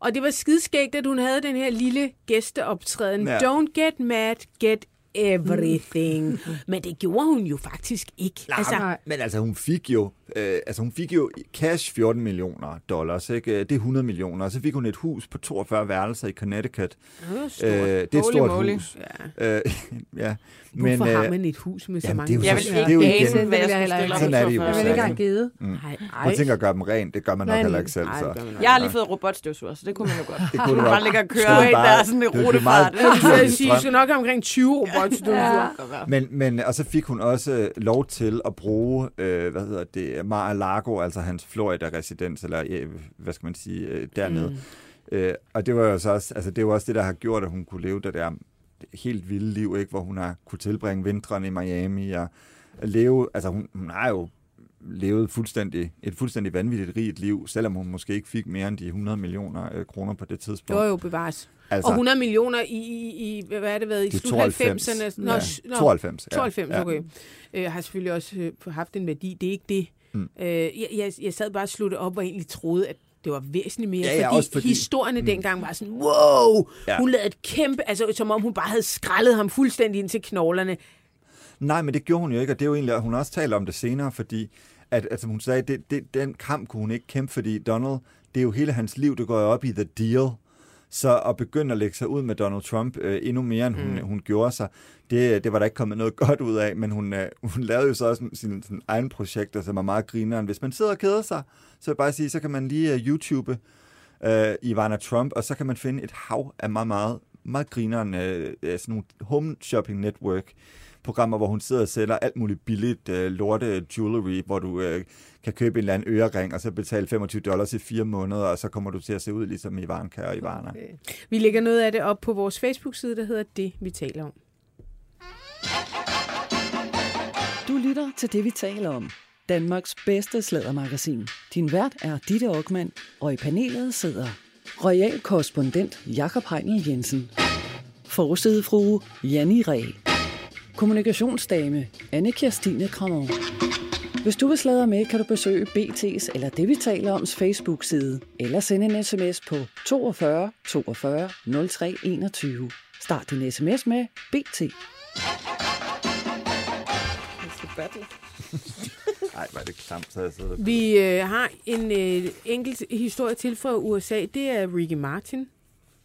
Og det var skidskægt, at hun havde den her lille gæsteoptræden. Ja. Don't get mad, get everything. Men det gjorde hun jo faktisk ikke. Nej, altså, men altså hun fik jo, øh, altså hun fik jo cash fjorten millioner dollars, ikke? Det er hundrede millioner. Og så fik hun et hus på toogfyrre værelser i Connecticut. Det er stort. Øh, det er et Holy stort moly. Hus. Ja. Øh, ja. Hvorfor men, har man et hus med så jamen, mange? Det er jo så, jeg vil ikke gæse, hvad jeg skulle stille op. Sådan er det jo. Jeg vil ikke have givet. Prøv at tænke at gøre dem rent. Det gør man nok heller ikke selv. Så. Jeg har lige fået robotstøvsuger, så det kunne man jo godt. Det kunne du bare ligge og køre i der sådan en rutefart. Jeg skal nok have omkring tyve robotstøvsuger. Men, men, og så fik hun også lov til at bruge, øh, hvad hedder det, Mar-a-Lago, altså hans Florida-residens, eller øh, hvad skal man sige, øh, dernede. Mm. Øh, og det var jo så også, altså det var også det, der har gjort, at hun kunne leve det der helt vilde liv, ikke, hvor hun har kunne tilbringe vintrene i Miami og leve, altså hun, hun har jo levede fuldstændig, et fuldstændig vanvittigt rigt liv, selvom hun måske ikke fik mere end de hundrede millioner kroner på det tidspunkt. Det var jo bevares. Altså, og hundrede millioner i, i, hvad har det været, i slut halvfemserne? Nå, ja. tooghalvfems. Ja. tooghalvfems, okay. Ja. Øh, har selvfølgelig også haft en værdi. Det er ikke det. Mm. Øh, jeg, jeg sad bare og sluttede op og egentlig troede, at det var væsentligt mere, ja, ja, fordi, fordi historierne mm. dengang var sådan, wow, ja. Hun lavede et kæmpe, altså som om hun bare havde skrællet ham fuldstændig ind til knoglerne. Nej, men det gjorde hun jo ikke, og det er jo egentlig, at hun også taler om det senere, fordi at, altså, hun sagde, det, det, den kamp kunne hun ikke kæmpe, fordi Donald, det er jo hele hans liv, det går jo op i the deal. Så at begynde at lægge sig ud med Donald Trump øh, endnu mere, end hun, mm. hun gjorde sig, det, det var der ikke kommet noget godt ud af, men hun, øh, hun lavede jo så også sine sin egne projekter, som er meget grineren. Hvis man sidder og keder sig, så vil jeg bare sige, så kan man lige uh, YouTube øh, Ivana Trump, og så kan man finde et hav af meget, meget, meget grineren øh, sådan nogle home shopping network programmer, hvor hun sidder og sælger alt muligt billigt øh, lorte jewelry, hvor du øh, kan købe en eller anden ørering, og så betale femogtyve dollars i fire måneder, og så kommer du til at se ud ligesom Ivanka og Ivana. Okay. Vi lægger noget af det op på vores Facebook-side, der hedder Det, vi taler om. Du lytter til Det, vi taler om. Danmarks bedste sladdermagasin. Din vært er Ditte Okman, og i panelet sidder royal korrespondent Jacob Hein-Jensen, forsidefrue Janni, kommunikationsdame Anne-Kirstine Kramon. Hvis du vil sladre med, kan du besøge B T's eller Det, vi taler oms Facebook-side, eller sende en sms på fyrre to fyrre toogfyrre nul tre enogtyve. Start din sms med B T. Ej, var det klamt, så jeg sidder. Vi øh, har en øh, enkelt historie til fra U S A. Det er Ricky Martin.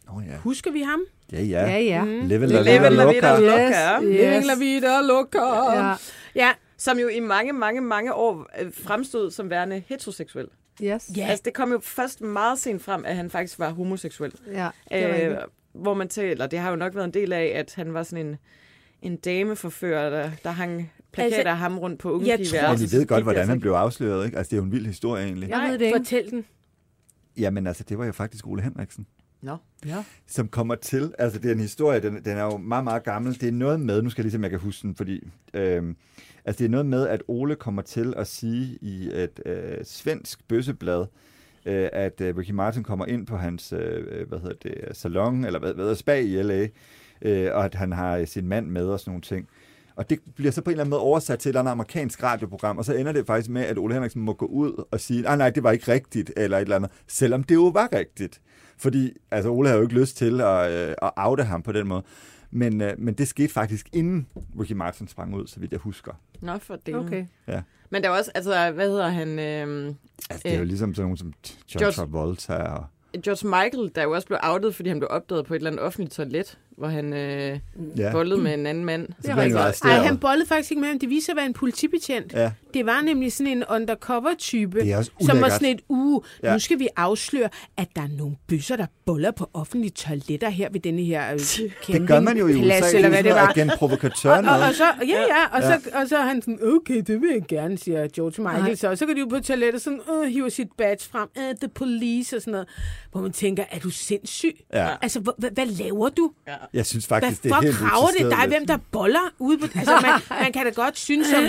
Oh, ja. Husker vi ham? Ja, ja. ja, ja. Mm. Level la vida loca. Level la vida loca. Ja, som jo i mange, mange, mange år fremstod som værende heteroseksuel. Yes. Yeah. Altså, det kom jo først meget sent frem, at han faktisk var homoseksuel. Ja, det var øh, hvor man tæller, det har jo nok været en del af, at han var sådan en, en dameforfører, der, der hang plakater altså, af ham rundt på ungepigeværelset. Og vi ved godt, hvordan han blev afsløret, ikke? Altså, det er jo en vild historie, egentlig. Jeg ved det ikke. Fortæl den. Jamen, altså, det var jo faktisk Ole Henriksen. No. Ja. Som kommer til, altså det er en historie, den, den er jo meget, meget gammel. Det er noget med, nu skal jeg lige se, om jeg kan huske den, fordi øh, altså det er noget med, at Ole kommer til at sige i et øh, svensk bøsseblad, øh, at øh, Ricky Martin kommer ind på hans, øh, hvad hedder det, salon, eller hvad, hvad hedder spa i L A, øh, og at han har sin mand med og sådan nogle ting. Og det bliver så på en eller anden måde oversat til et eller andet amerikansk radioprogram, og så ender det faktisk med, at Ole Henriksen må gå ud og sige, nej, nej, det var ikke rigtigt, eller et eller andet, selvom det jo var rigtigt. Fordi altså, Ole havde jo ikke lyst til at, øh, at oute ham på den måde. Men, øh, men det skete faktisk, inden Ricky Martin sprang ud, så vidt jeg husker. Nå, for det. Okay. Ja. Men der var også, altså, hvad hedder han? Øh, altså, det er jo øh, ligesom sådan nogen som John Travolta. Og George Michael, der jo også blev outet, fordi han blev opdaget på et eller andet offentligt toilet, hvor han øh, ja. bollede med en anden mand. Nej, han bollede faktisk ikke med ham. Det viser at være en politibetjent. Ja. Det var nemlig sådan en undercover-type, som var sådan et uge. Ja. Nu skal vi afsløre, at der er nogle bøsser, der boller på offentlige toiletter her ved denne her campingplads. Det gør man jo i U S A, eller hvad det var. Agent provokatør noget. Og, og, og så, ja, ja, og, ja. Så, og så er han sådan, okay, det vil jeg gerne, siger George Michael. Ja. Så, og så kan de jo på toilettet sådan, øh, hiver sit badge frem, øh, the police og sådan noget. Hvor man tænker, er du sindssyg? Ja. Altså, h- h- hvad laver du? Ja. Jeg synes faktisk, hvad det er helt utilstedeligt. Hvad fuck rager det dig, hvem der boller ude på. Altså, man, man kan da godt synes, som,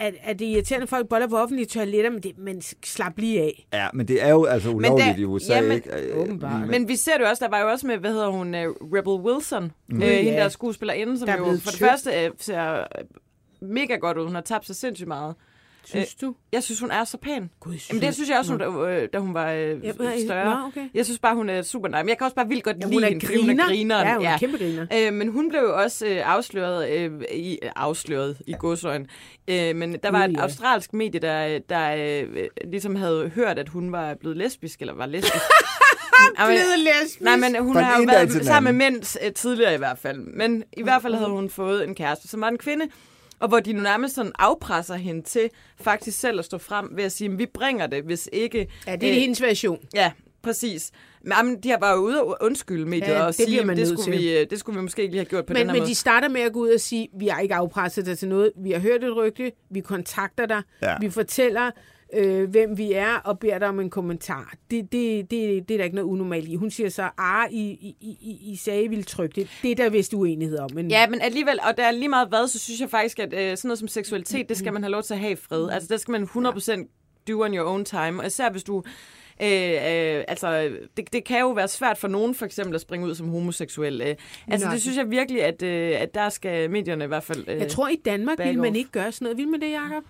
at, at det er irriterende, folk boller på offentlige toiletter, men, det, men slap lige af. Ja, men det er jo altså ulovligt i U S A, ja, men, ikke? Åbenbart. Men vi ser det også, der var jo også med, hvad hedder hun, uh, Rebel Wilson, mm. uh, hende der skuespillerinde, som der jo for det første uh, ser mega godt ud. Hun har tabt sig sindssygt meget. Synes du? Jeg synes, hun er så pæn. God, synes Jamen, det synes jeg også, hun, da, da hun var øh, større. Nå, okay. Jeg synes bare, hun er super nej. Men jeg kan også bare vildt godt ja, lide hende. Hun er grineren. Ja, hun er ja. kæmpe griner. Øh, men hun blev jo også øh, afsløret, øh, i, afsløret i godsøjne. Øh, men der var et uh, yeah. australsk medie, der, der øh, ligesom havde hørt, at hun var blevet lesbisk, eller var lesbisk. Nej, men hun har jo været sammen med mænd øh, tidligere i hvert fald. Men i hvert fald havde hun fået en kæreste, som var en kvinde. Og hvor de nu nærmest sådan afpresser hende til faktisk selv at stå frem ved at sige, at vi bringer det, hvis ikke. Ja, det er øh, hendes version. Ja, præcis. Men de har bare ude og undskylde mediet ja, og sige, det, det, skulle vi, det skulle vi måske ikke lige have gjort på men, den her men måde. Men de starter med at gå ud og sige, vi har ikke afpresset dig til noget, vi har hørt et rygte, vi kontakter dig, ja. vi fortæller øh, hvem vi er, og beder dig om en kommentar. Det, det, det, det er der ikke noget unormalt i. Hun siger så, ah, I, I, I, I sagde, I ville trykke det. Det er der vist uenighed om. Men... Ja, men alligevel, og der er lige meget hvad, så synes jeg faktisk, at øh, sådan noget som seksualitet, det skal man have lov til at have i fred. Altså, der skal man hundrede procent do on your own time, og især hvis du... Øh, øh, altså, det, det kan jo være svært for nogen for eksempel at springe ud som homoseksuel. Øh. Altså, Nå. det synes jeg virkelig, at, øh, at der skal medierne i hvert fald... Øh, jeg tror, i Danmark vil man ikke gøre sådan noget. Vil man det, Jacob?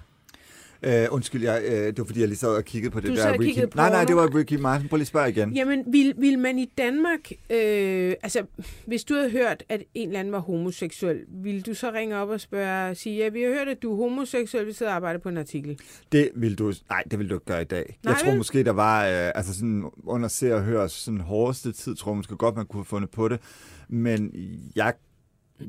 Uh, undskyld, jeg, uh, det var fordi, jeg lige sad og kiggede på det du der. Ricky... På nej, nej, det var Ricky Martin. Prøv lige spørg igen. Jamen, vil, vil man i Danmark... Øh, altså, hvis du havde hørt, at en eller anden var homoseksuel, ville du så ringe op og spørge og sige, ja, vi har hørt, at du er homoseksuel, vi sidder og arbejder på en artikel? Det vil du... Nej, det vil du ikke gøre i dag. Nej, jeg tror vel? måske, der var... Øh, altså, sådan under Se og Hør, sådan hårdeste tid, tror jeg måske godt, man kunne have fundet på det. Men jeg,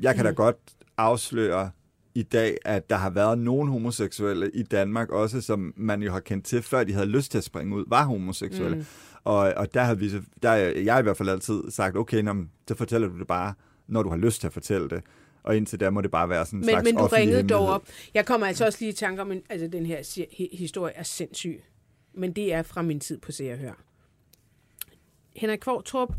jeg kan da godt afsløre... i dag, at der har været nogen homoseksuelle i Danmark også, som man jo har kendt til, før de havde lyst til at springe ud, var homoseksuelle. Mm. Og, og der har vi, der jeg i hvert fald altid sagt, okay, nå, så fortæller du det bare, når du har lyst til at fortælle det. Og indtil da må det bare være sådan en men, slags men du ringede hemmelighed. Dog op. Jeg kommer altså også lige i tanke om, altså den her historie er sindssyg. Men det er fra min tid på Se og Hør. Henrik Qvortrup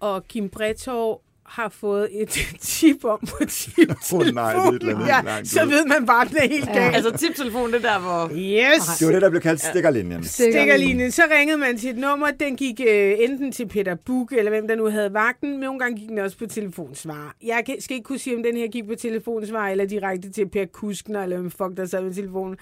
og Kim Bredtov har fået et tip om på tiptelefonen. Oh, nej, det er ja, langt så ved man bare, den er helt galt. Altså tiptelefonen, det der, hvor... Yes! Det var det, der blev kaldt stikkerlinjen. Stikkerlinjen. Så ringede man til et nummer. Den gik øh, enten til Peter Buch, eller hvem der nu havde vagten, men nogle gange gik den også på telefonsvarer. Jeg skal ikke kunne sige, om den her gik på telefonsvarer, eller direkte til Per Kuskner, eller hvem fuck, der sad med telefonen.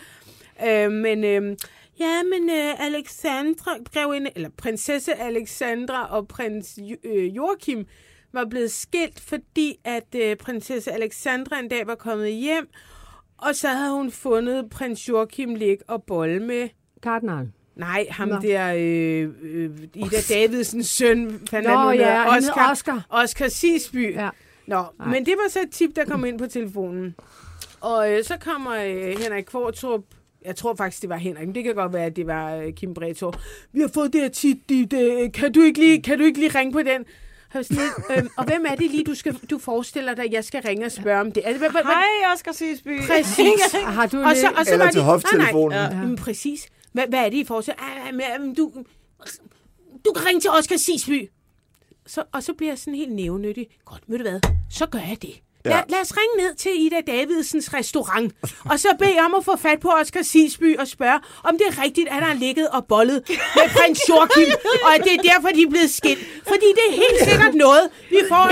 Øh, men... Øh, Ja, men øh, Alexandra, grevinde, eller prinsesse Alexandra og prins øh, Joachim var blevet skilt, fordi at øh, prinsesse Alexandra en dag var kommet hjem, og så havde hun fundet prins Joachim ligge og bolle med... Kardinal. Nej, ham Nå. der øh, øh, Ida Davidsens søn, fandt han nu ja, Oscar, Oscar. Oscar Siesbye. Ja. Nå, Nej. men det var så et tip, der kom ind på telefonen. Og øh, så kommer øh, Henrik Qvortrup. Jeg tror faktisk, det var Henrik, men det kan godt være, at det var Kim Bretor. Vi har fået det her tit, dit, øh, kan, du ikke lige, kan du ikke lige ringe på den? Øhm, og hvem er det lige, du, skal, du forestiller dig, at jeg skal ringe og spørge om det? Altså, hvad, hvad, Hej, Oscar Siesbye. Præcis. Har du og så, og så eller var til hoftelefonen. Nej, nej. Ja. Ja. Præcis. Hvad, hvad er det, I forestiller? Ah, men, du, du kan ringe til Oscar Siesbye. Så, og så bliver jeg sådan helt nævnyttig. Godt, ved du hvad? Så gør jeg det. Ja. Lad, lad os ringe ned til Ida Davidsens restaurant, og så bede om at få fat på Oscar Siesbye og spørge, om det er rigtigt, at der er ligget og bollet med prins Joachim, og at det er derfor, de er blevet skilt. Fordi det er helt sikkert noget, vi får...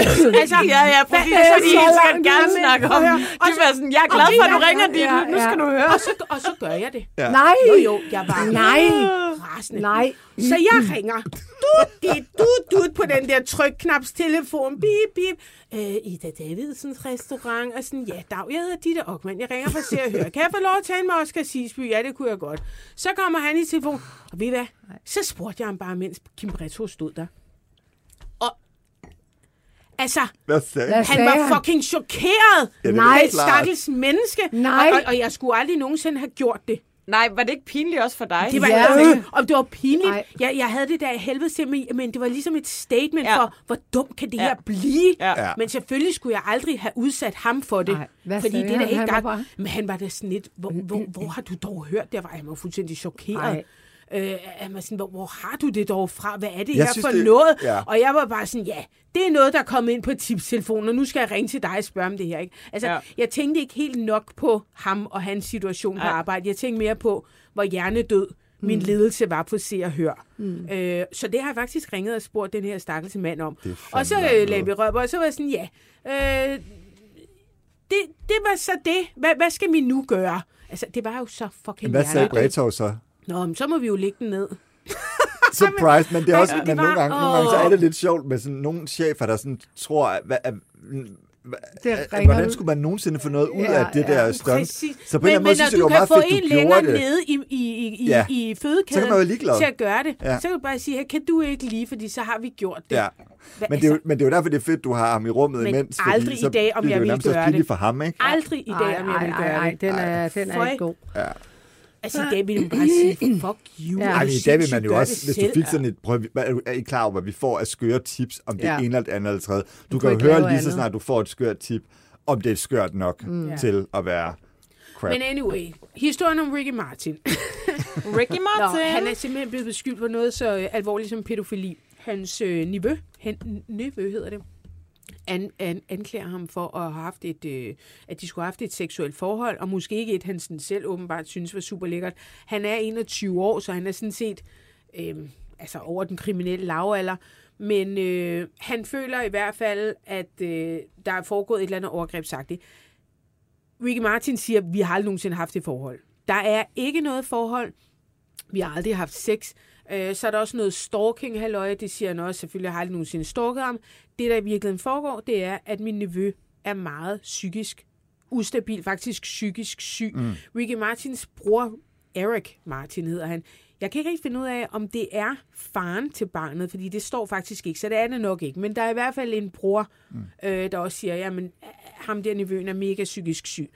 Altså, ja, ja, fordi det er de helt sikkert gerne snakke om. Det var sådan, jeg er glad for, at du ringer dit, ja, ja. nu skal du høre. Og så, og så gør jeg det. Ja. Nej. Jo, jo, jeg var Nej. rasende. Nej. Så jeg ringer. Dut, dut, dut på den der trykknapstelefon. Bip, bip. Øh, Ida Davidsens restaurant. Og sådan, ja, dag, jeg hedder Ditte Okman. Jeg ringer for at se og høre. Kan jeg få lov at tale med Oscar Siesbye? Ja, det kunne jeg godt. Så kommer han i telefon. Og ved I hvad? Så spurgte jeg ham bare, mens Kim Bretto stod der. Og altså, han var fucking chokeret. Ja, Nej, et stakkels menneske. Nej. Og, og, og jeg skulle aldrig nogensinde have gjort det. Nej, var det ikke pinligt også for dig? Det var ja. ikke, og det var pinligt. Jeg, jeg havde det der i helvede til, men det var ligesom et statement ja. for, hvor dumt kan det ja. her blive? Ja. Men selvfølgelig skulle jeg aldrig have udsat ham for det. Nej, fordi det der ikke gang... Men han var da sådan lidt, hvor, hvor, hvor har du dog hørt det? Han var fuldstændig chokeret. Nej. Øh, sådan, hvor, hvor har du det dog fra? Hvad er det jeg her synes, for det, noget? Ja. Og jeg var bare sådan, ja, det er noget, der er kommet ind på tipstelefonen, og nu skal jeg ringe til dig og spørge om det her. Ikke? Altså, ja. jeg tænkte ikke helt nok på ham og hans situation ja. på arbejde. Jeg tænkte mere på, hvor hjernedød mm. min ledelse var på Se og Hør. Mm. Øh, så det har jeg faktisk ringet og spurgt den her stakkels mand om. Og så øh, lagde vi røber, og så var jeg sådan, ja, øh, det, det var så det. Hvad, hvad skal vi nu gøre? Altså, det var jo så fucking hjernedød. Hvad sagde Bredtov så? Nå, men så må vi jo lægge den ned. Surprise, men det er også, ja, men det var, nogle, gange, nogle gange, så er det lidt sjovt med sådan nogle chefer, der sådan tror, at, at, at, at, at hvordan skulle man nogensinde få noget ud ja, af det ja, der stunt? Så på en men, måde, men synes, når du kan få fedt, en længere det. nede i, i, i, ja. i fødekæden til at gøre det, ja. så kan du bare sige, her kan du ikke lige, fordi så har vi gjort det. Ja. Men, altså, det jo, men det er jo derfor, det er fedt, du har ham i rummet men imens. Men aldrig i dag, om jeg vil gøre det. For ham, ikke? Aldrig i dag, om jeg vil gøre det. Nej, den er ikke god. Ja. Altså, i dag vil man bare sige, fuck you. Ja. Ej, i dag vil man jo også, hvis du fik sådan et, prøv, er I klar over, hvad vi får af skøre tips, om det ja. er en eller andet eller tredje. Du kan jo høre lige andet. Så snart, du får et skørt tip, om det er skørt nok mm. til at være crap. Men anyway, historien om Ricky Martin. Ricky Martin. Nå, han er simpelthen blevet beskyldt for noget så alvorligt som pædofili. Hans øh, nevø, han, nevø hedder det, an, an, anklager ham for at have haft et, øh, at de skulle have haft et seksuelt forhold, og måske ikke et, han sådan selv åbenbart synes var super lækkert. Han er enogtyve år, så han er sådan set øh, altså over den kriminelle lavalder. Men øh, han føler i hvert fald, at øh, der er foregået et eller andet overgreb, sagt det. Ricky Martin siger, vi har aldrig nogensinde haft et forhold. Der er ikke noget forhold. Vi har aldrig haft sex. Øh, så er der også noget stalking, halløj. Det siger han også. Selvfølgelig har jeg aldrig nogensinde stalket ham. Det, der i virkeligheden foregår, det er, at min nevø er meget psykisk ustabil. Faktisk psykisk syg. Mm. Ricky Martins bror, Eric Martin hedder han. Jeg kan ikke rigtig finde ud af, om det er faren til barnet, fordi det står faktisk ikke, så det er det nok ikke. Men der er i hvert fald en bror, mm. øh, der også siger, jamen, ham der nevøen er mega psykisk syg.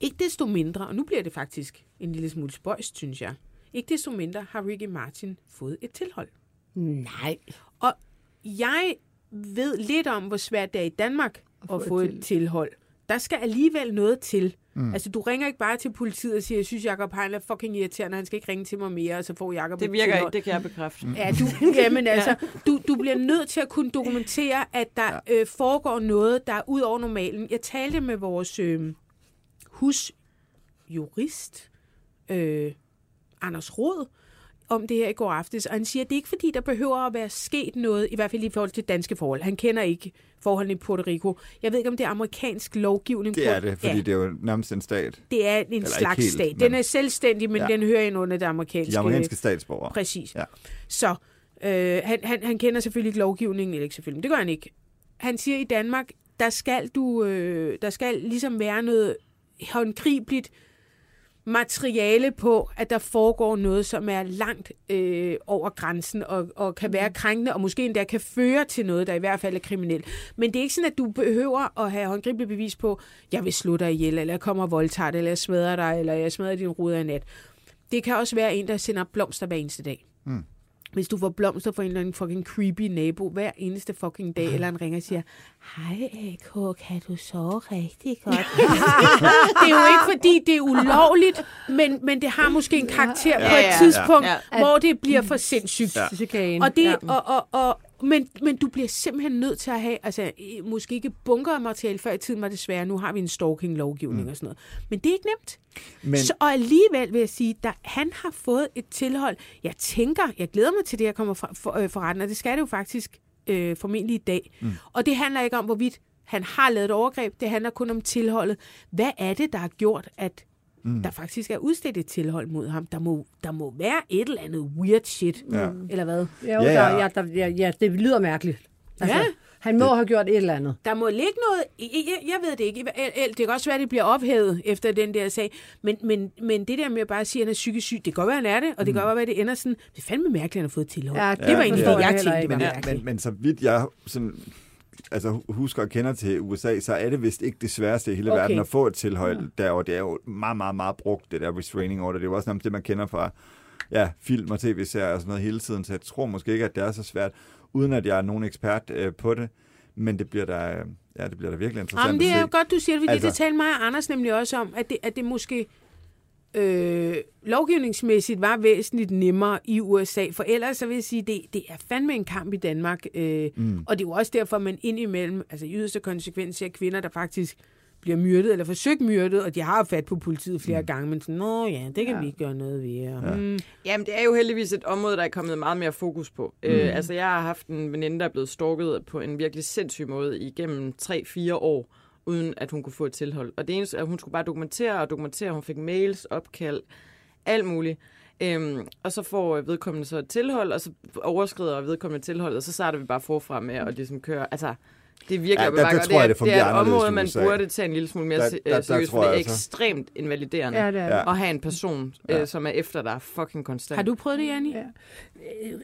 Ikke desto mindre, og nu bliver det faktisk en lille smule spøjst, synes jeg, ikke desto mindre har Ricky Martin fået et tilhold. Nej. Og jeg ved lidt om, hvor svært det er i Danmark at, at få et, et tilhold. Der skal alligevel noget til. Mm. Altså, du ringer ikke bare til politiet og siger, jeg synes, Jacob Hein er fucking irriterende, han skal ikke ringe til mig mere, og så får Jacob... Det virker ikke, det kan jeg bekræfte. Mm. Ja, du, jamen, altså, du, du bliver nødt til at kunne dokumentere, at der ja. øh, foregår noget, der er ud over normalen. Jeg talte med vores øh, husjurist, øh, Anders Rod, om det her i går aftes, og han siger, at det er ikke fordi, der behøver at være sket noget, i hvert fald i forhold til danske forhold. Han kender ikke forholdene i Puerto Rico. Jeg ved ikke, om det er amerikansk lovgivning. Det er det, fordi ja. det er jo nærmest en stat. Det er en Eller slags helt, stat. Den er selvstændig, men ja. den hører ind under det amerikanske. De amerikanske statsborgere. Præcis. Ja. Så øh, han, han, han kender selvfølgelig ikke lovgivningen, eller ikke selvfølgelig, det gør han ikke. Han siger, at i Danmark, der skal, du, øh, der skal ligesom være noget håndgribeligt materiale på, at der foregår noget, som er langt øh, over grænsen og, og kan være krænkende, og måske endda kan føre til noget, der i hvert fald er kriminelt. Men det er ikke sådan, at du behøver at have håndgribeligt bevis på, jeg vil slå dig ihjel, eller jeg kommer og voldtager dig, eller jeg smadrer dig, eller jeg smadrer din ruder i nat. Det kan også være en, der sender blomster hver eneste dag. Mm. Hvis du får blomster for en eller anden fucking creepy nabo hver eneste fucking dag, eller en ringer og siger, hej A K, kan du sove rigtig godt? Det er jo ikke, fordi det er ulovligt, men, men det har måske en karakter ja, ja, ja, på et tidspunkt, ja, ja. hvor det bliver for sindssygt. Ja. Og det, og, og, og, men, men du bliver simpelthen nødt til at have, altså måske ikke bunkermateriale, før i tiden var det svære, nu har vi en stalking-lovgivning mm. og sådan noget. Men det er ikke nemt. Men... Så, og alligevel vil jeg sige, at han har fået et tilhold. Jeg tænker, jeg glæder mig til det, jeg kommer fra, for, øh, for retten, og det skal det jo faktisk øh, formentlig i dag. Mm. Og det handler ikke om, hvorvidt han har lavet et overgreb, det handler kun om tilholdet. Hvad er det, der har gjort, at mm. der faktisk er udstedt et tilhold mod ham? Der må, der må være et eller andet weird shit, ja. eller hvad? Ja, jo, ja, ja. Der, der, ja, ja, det lyder mærkeligt. Altså, ja. Han må det. have gjort et eller andet. Der må ligge noget... Jeg, jeg ved det ikke. Det kan også være, at det bliver ophævet efter den der sag. Men, men, men det der med at bare sige, at han er psykisk syg, det kan godt være, han er det, og det kan godt være, at det ender sådan... Det er fandme mærkeligt, at han har fået tilhold. Ja, det var ja, egentlig det, jeg tænkte, det var mærkeligt. Men, men, men så vidt jeg... Sådan altså husker og kender til U S A, så er det vist ikke det sværeste i hele okay. verden at få et tilhold mm. derovre. Det er jo meget, meget, meget brugt, det der restraining order. Det er jo også nærmest det, man kender fra ja, film og tv-serier og sådan noget hele tiden, så jeg tror måske ikke, at det er så svært, uden at jeg er nogen ekspert øh, på det. Men det bliver der, ja, det bliver der virkelig interessant. Jamen, det er jo godt, du siger det, fordi altså, det talte mig og Anders nemlig også om, at det, at det måske øh, lovgivningsmæssigt var væsentligt nemmere i U S A, for ellers så vil jeg sige, det, det er fandme en kamp i Danmark, øh, mm. og det er jo også derfor, man indimellem, altså i yderste konsekvens, ser kvinder, der faktisk bliver myrdet eller forsøgt myrdet, og de har fat på politiet flere mm. gange, men sådan, nå ja, det kan ja. vi ikke gøre noget ved. Ja. Mm. Jamen, det er jo heldigvis et område, der er kommet meget mere fokus på. Mm. Øh, altså, jeg har haft en veninde, der er blevet stalket på en virkelig sindssyg måde igennem tre fire år, uden at hun kunne få et tilhold. Og det eneste, at hun skulle bare dokumentere og dokumentere, hun fik mails, opkald, alt muligt. Øhm, og så får vedkommende så et tilhold, og så overskrider vedkommende tilholdet, og så starter vi bare forfra med at ligesom køre, altså... Det virker ja, der, der, der tror jeg, det, er, det, det er et område, man burde tage en lille smule mere seriøst, der, der, der for det er altså. ekstremt invaliderende ja, det er det. At have en person, ja. øh, som er efter dig fucking konstant. Har du prøvet det, Janni? Ja.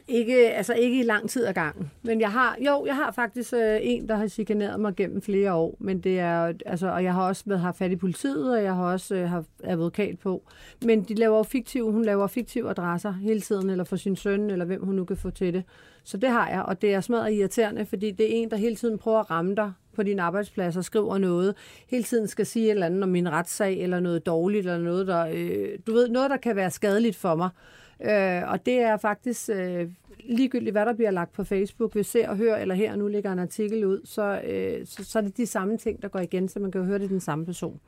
Ikke, altså ikke i lang tid ad gangen, men jeg har, jo, jeg har faktisk øh, en, der har chikaneret mig gennem flere år, men det er, altså, og jeg har også været, har fat i politiet, og jeg har også øh, haft advokat på, men de laver fiktive, hun laver fiktive adresser hele tiden, eller for sin søn, eller hvem hun nu kan få til det. Så det har jeg, og det er smadret irriterende, fordi det er en, der hele tiden prøver at ramme dig på din arbejdsplads og skriver noget, hele tiden skal sige et eller andet om min retssag, eller noget dårligt, eller noget, der, øh, du ved, noget, der kan være skadeligt for mig. Øh, og det er faktisk øh, ligegyldigt, hvad der bliver lagt på Facebook. Hvis Se og Hør, eller her nu ligger en artikel ud, så, øh, så, så er det de samme ting, der går igen, så man kan jo høre, det den samme person.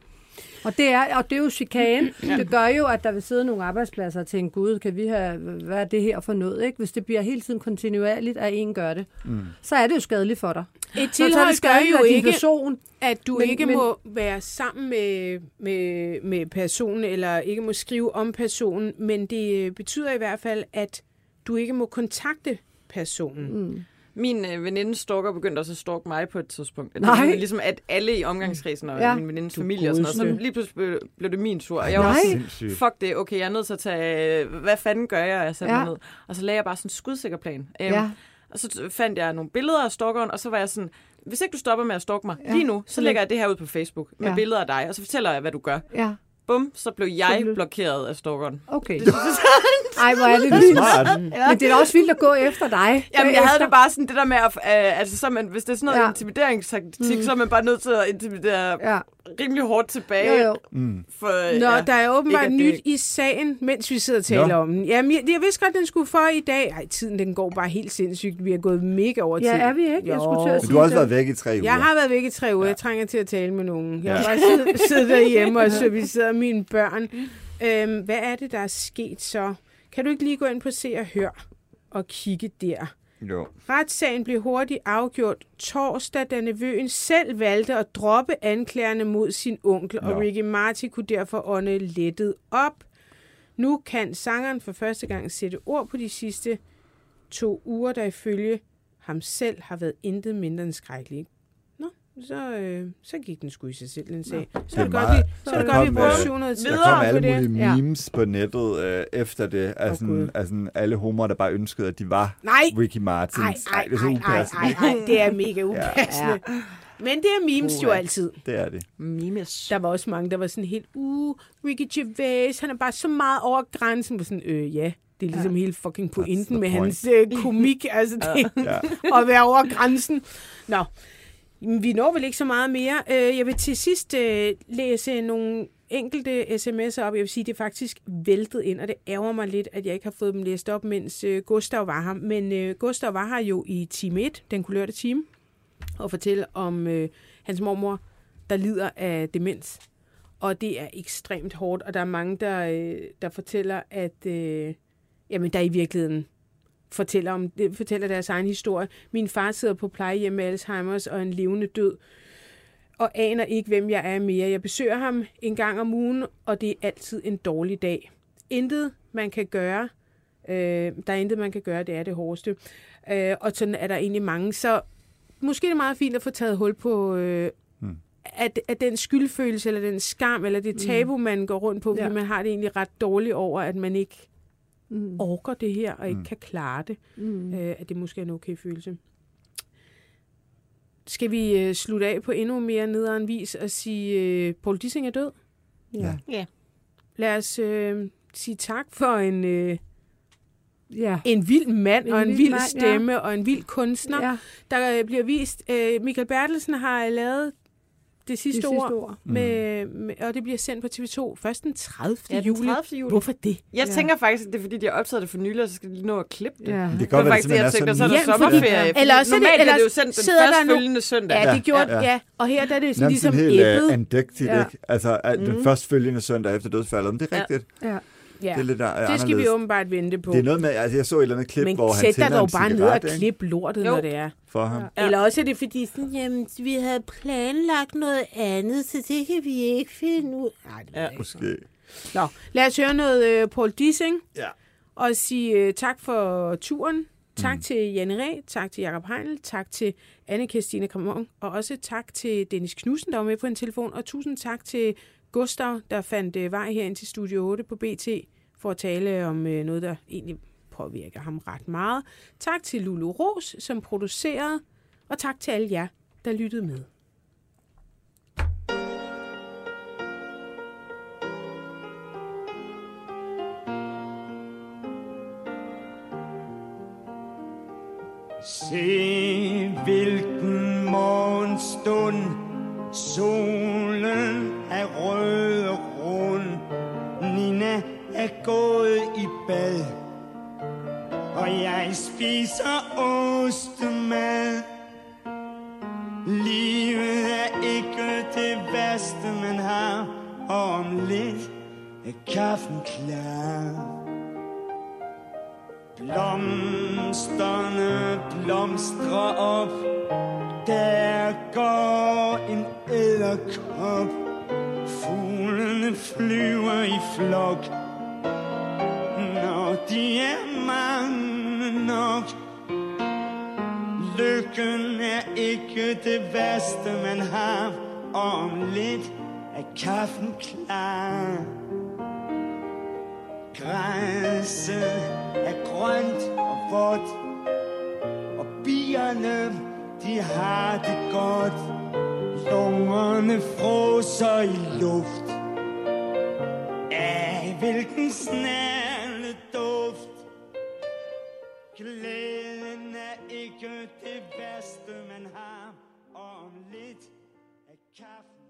Og det er, og det er jo chikane. Det gør jo, at der vil sidde nogle arbejdspladser og tænke, gud, kan vi have, hvad er det her for noget? Ikke? Hvis det bliver hele tiden kontinuerligt, at en gør det, mm. så er det jo skadeligt for dig. Et tilhold gør jo ikke, person, at du men, ikke men, må være sammen med, med, med personen, eller ikke må skrive om personen, men det betyder i hvert fald, at du ikke må kontakte personen. Mm. Min øh, veninde stalker begyndte også at stalke mig på et tidspunkt. Nej. Det var ligesom, at alle i omgangskredsen og ja. min venindes familie og sådan noget, så lige pludselig blev det min tur. Og jeg var også, fuck det, okay, jeg er nødt til at tage, hvad fanden gør jeg? Jeg satte ja. mig ned. Og så lagde jeg bare sådan en skudsikker plan. Um, ja. Og så fandt jeg nogle billeder af stalkeren, og så var jeg sådan, hvis ikke du stopper med at stalke mig ja. lige nu, så lægger jeg det her ud på Facebook med ja. billeder af dig, og så fortæller jeg, hvad du gør. Ja. Bum, så blev jeg så blokeret af stalkeren. Okay. Det, det Ej, hvor er det vildt. Ja. Men det er også vildt at gå efter dig. Jamen, jeg havde det bare sådan, det der med, at, øh, altså, så man, hvis det er sådan noget ja. intimideringstaktik, mm. så er man bare nødt til at intimidere ja. rimelig hårdt tilbage. Jo, jo. Mm. For, øh, Nå, ja, der er åbenbart nyt det... i sagen, mens vi sidder og taler Nå. om den. Jamen, jeg, jeg vidste godt, den skulle for i dag. Ej, tiden den går bare helt sindssygt. Vi har gået mega over tid. Ja, er vi ikke? Jeg skulle til at sige du har også været væk i tre uger. Jeg har været væk i tre uger. Jeg trænger til at tale med nogen. Jeg har bare siddet, siddet derhjemme og så vi sidder mine børn. Øhm, hvad er det, der er sket så? Kan du ikke lige gå ind på Se og Hør og kigge der? Jo. Retssagen blev hurtigt afgjort torsdag, da nevøen selv valgte at droppe anklagerne mod sin onkel, jo. og Ricky Martin kunne derfor ånde lettet op. Nu kan sangeren for første gang sætte ord på de sidste to uger, der ifølge ham selv har været intet mindre end skrækkelige. Så, øh, så gik den sgu i sig selv, den sag. Ja. Så er det, det godt, vi, så er det godt, vi bruger syv hundrede tider på det. Der kom alle mulige det. memes ja. på nettet øh, efter det, af, oh, sådan, af sådan alle homer, der bare ønskede, at de var nej. Ricky Martins. Nej, nej, nej, det er mega upassende. Ja. Men det er memes uh, jo altid. Det er det. Memes. Der var også mange, der var sådan helt, uh, Ricky Gervais, han er bare så meget over grænsen. Sådan, øh, ja. Det er ligesom ja. hele fucking pointen med point. hans øh, komik. Altså, det ja. at være over grænsen. Nå. Vi når vel ikke så meget mere. Jeg vil til sidst læse nogle enkelte sms'er op. Jeg vil sige, at det er faktisk væltet ind, og det ærger mig lidt, at jeg ikke har fået dem læst op, mens Gustav var her. Men Gustav var her jo i time et, den kulørte time, og fortælle om hans mormor, der lider af demens. Og det er ekstremt hårdt, og der er mange, der, der fortæller, at jamen, der i virkeligheden... Fortæller, om, fortæller deres egen historie. Min far sidder på plejehjem med Alzheimers og en levende død, og aner ikke, hvem jeg er mere. Jeg besøger ham en gang om ugen, og det er altid en dårlig dag. Intet, man kan gøre. Øh, der er intet, man kan gøre. Det er det hårdeste. Øh, og sådan er der egentlig mange. Så måske er det meget fint at få taget hul på, øh, hmm. at, at den skyldfølelse, eller den skam, eller det tabu, hmm. man går rundt på, fordi ja. man har det egentlig ret dårligt over, at man ikke... Mm. orker det her, og ikke mm. kan klare det, mm. øh, at det måske er en okay følelse. Skal vi øh, slutte af på endnu mere nederen vis og sige, øh, Poul Dissing er død? Ja. ja. Lad os øh, sige tak for en, øh, ja. en vild mand, en og en vild, vild mand, stemme, ja. og en vild kunstner, ja. der øh, bliver vist. Øh, Michael Bertelsen har lavet Det sidste, det sidste år, mm. med, med, og det bliver sendt på T V to først den tredivte juli. Ja, hvorfor det? Jeg ja. tænker faktisk, at det er, fordi de har optaget det for nylig, og så skal de lige nå at klippe det. Ja. Det kan godt være, det, det er sådan. Så er der ja, sommerferie. Fordi, ja. Normalt det, er det jo sendt den først følgende søndag. Ja, det gjorde ja. ja. Og her der er det sådan, ligesom æblet. Næsten helt andægtigt, ja. ikke? Altså, mm. den først følgende søndag efter dødsfaldet. Men det er rigtigt. Ja. Ja. Ja. Det, er lidt, der, det skal vi åbenbart vente på. Det er noget med, altså jeg så et eller andet klip, men hvor han tænder en cigaret. Men sæt dig dog bare ned og klip lortet, jo. når det er. For ham. Ja. Eller også er det fordi, sådan, jamen, vi havde planlagt noget andet, så det kan vi ikke finde ud. Nej, det ja. måske. Nå, lad os høre noget uh, Poul Dissing. Ja. Og sige uh, tak for turen. Tak mm. til Janni Ræ, tak til Jacob Heinl, tak til Anne-Kirstine Kramon, og også tak til Dennis Knudsen, der var med på en telefon, og tusind tak til Gustav, der fandt øh, vej herind til Studio otte på B T, for at tale om øh, noget, der egentlig påvirker ham ret meget. Tak til Lulu Ros, som producerede, og tak til alle jer, der lyttede med. Se hvilken morgens stund. Solen er rød og rund. Nina er gået i bad. Og jeg spiser ostemad. Livet er ikke det værste, man har. Og om lidt er kaffen klar. Blomsterne blomstrer op. Der går en edderkop. Fuglene flyver i flok. Når de er mange nok. Lykken er ikke det værste, man har. Og om lidt er kaffen klar. Græsset er grønt og vådt, og bierne, de har det godt. Lungerne froser i luft. Af hvilken snærende duft. Glæden er ikke det værste, man har. Og om lidt er kaffen.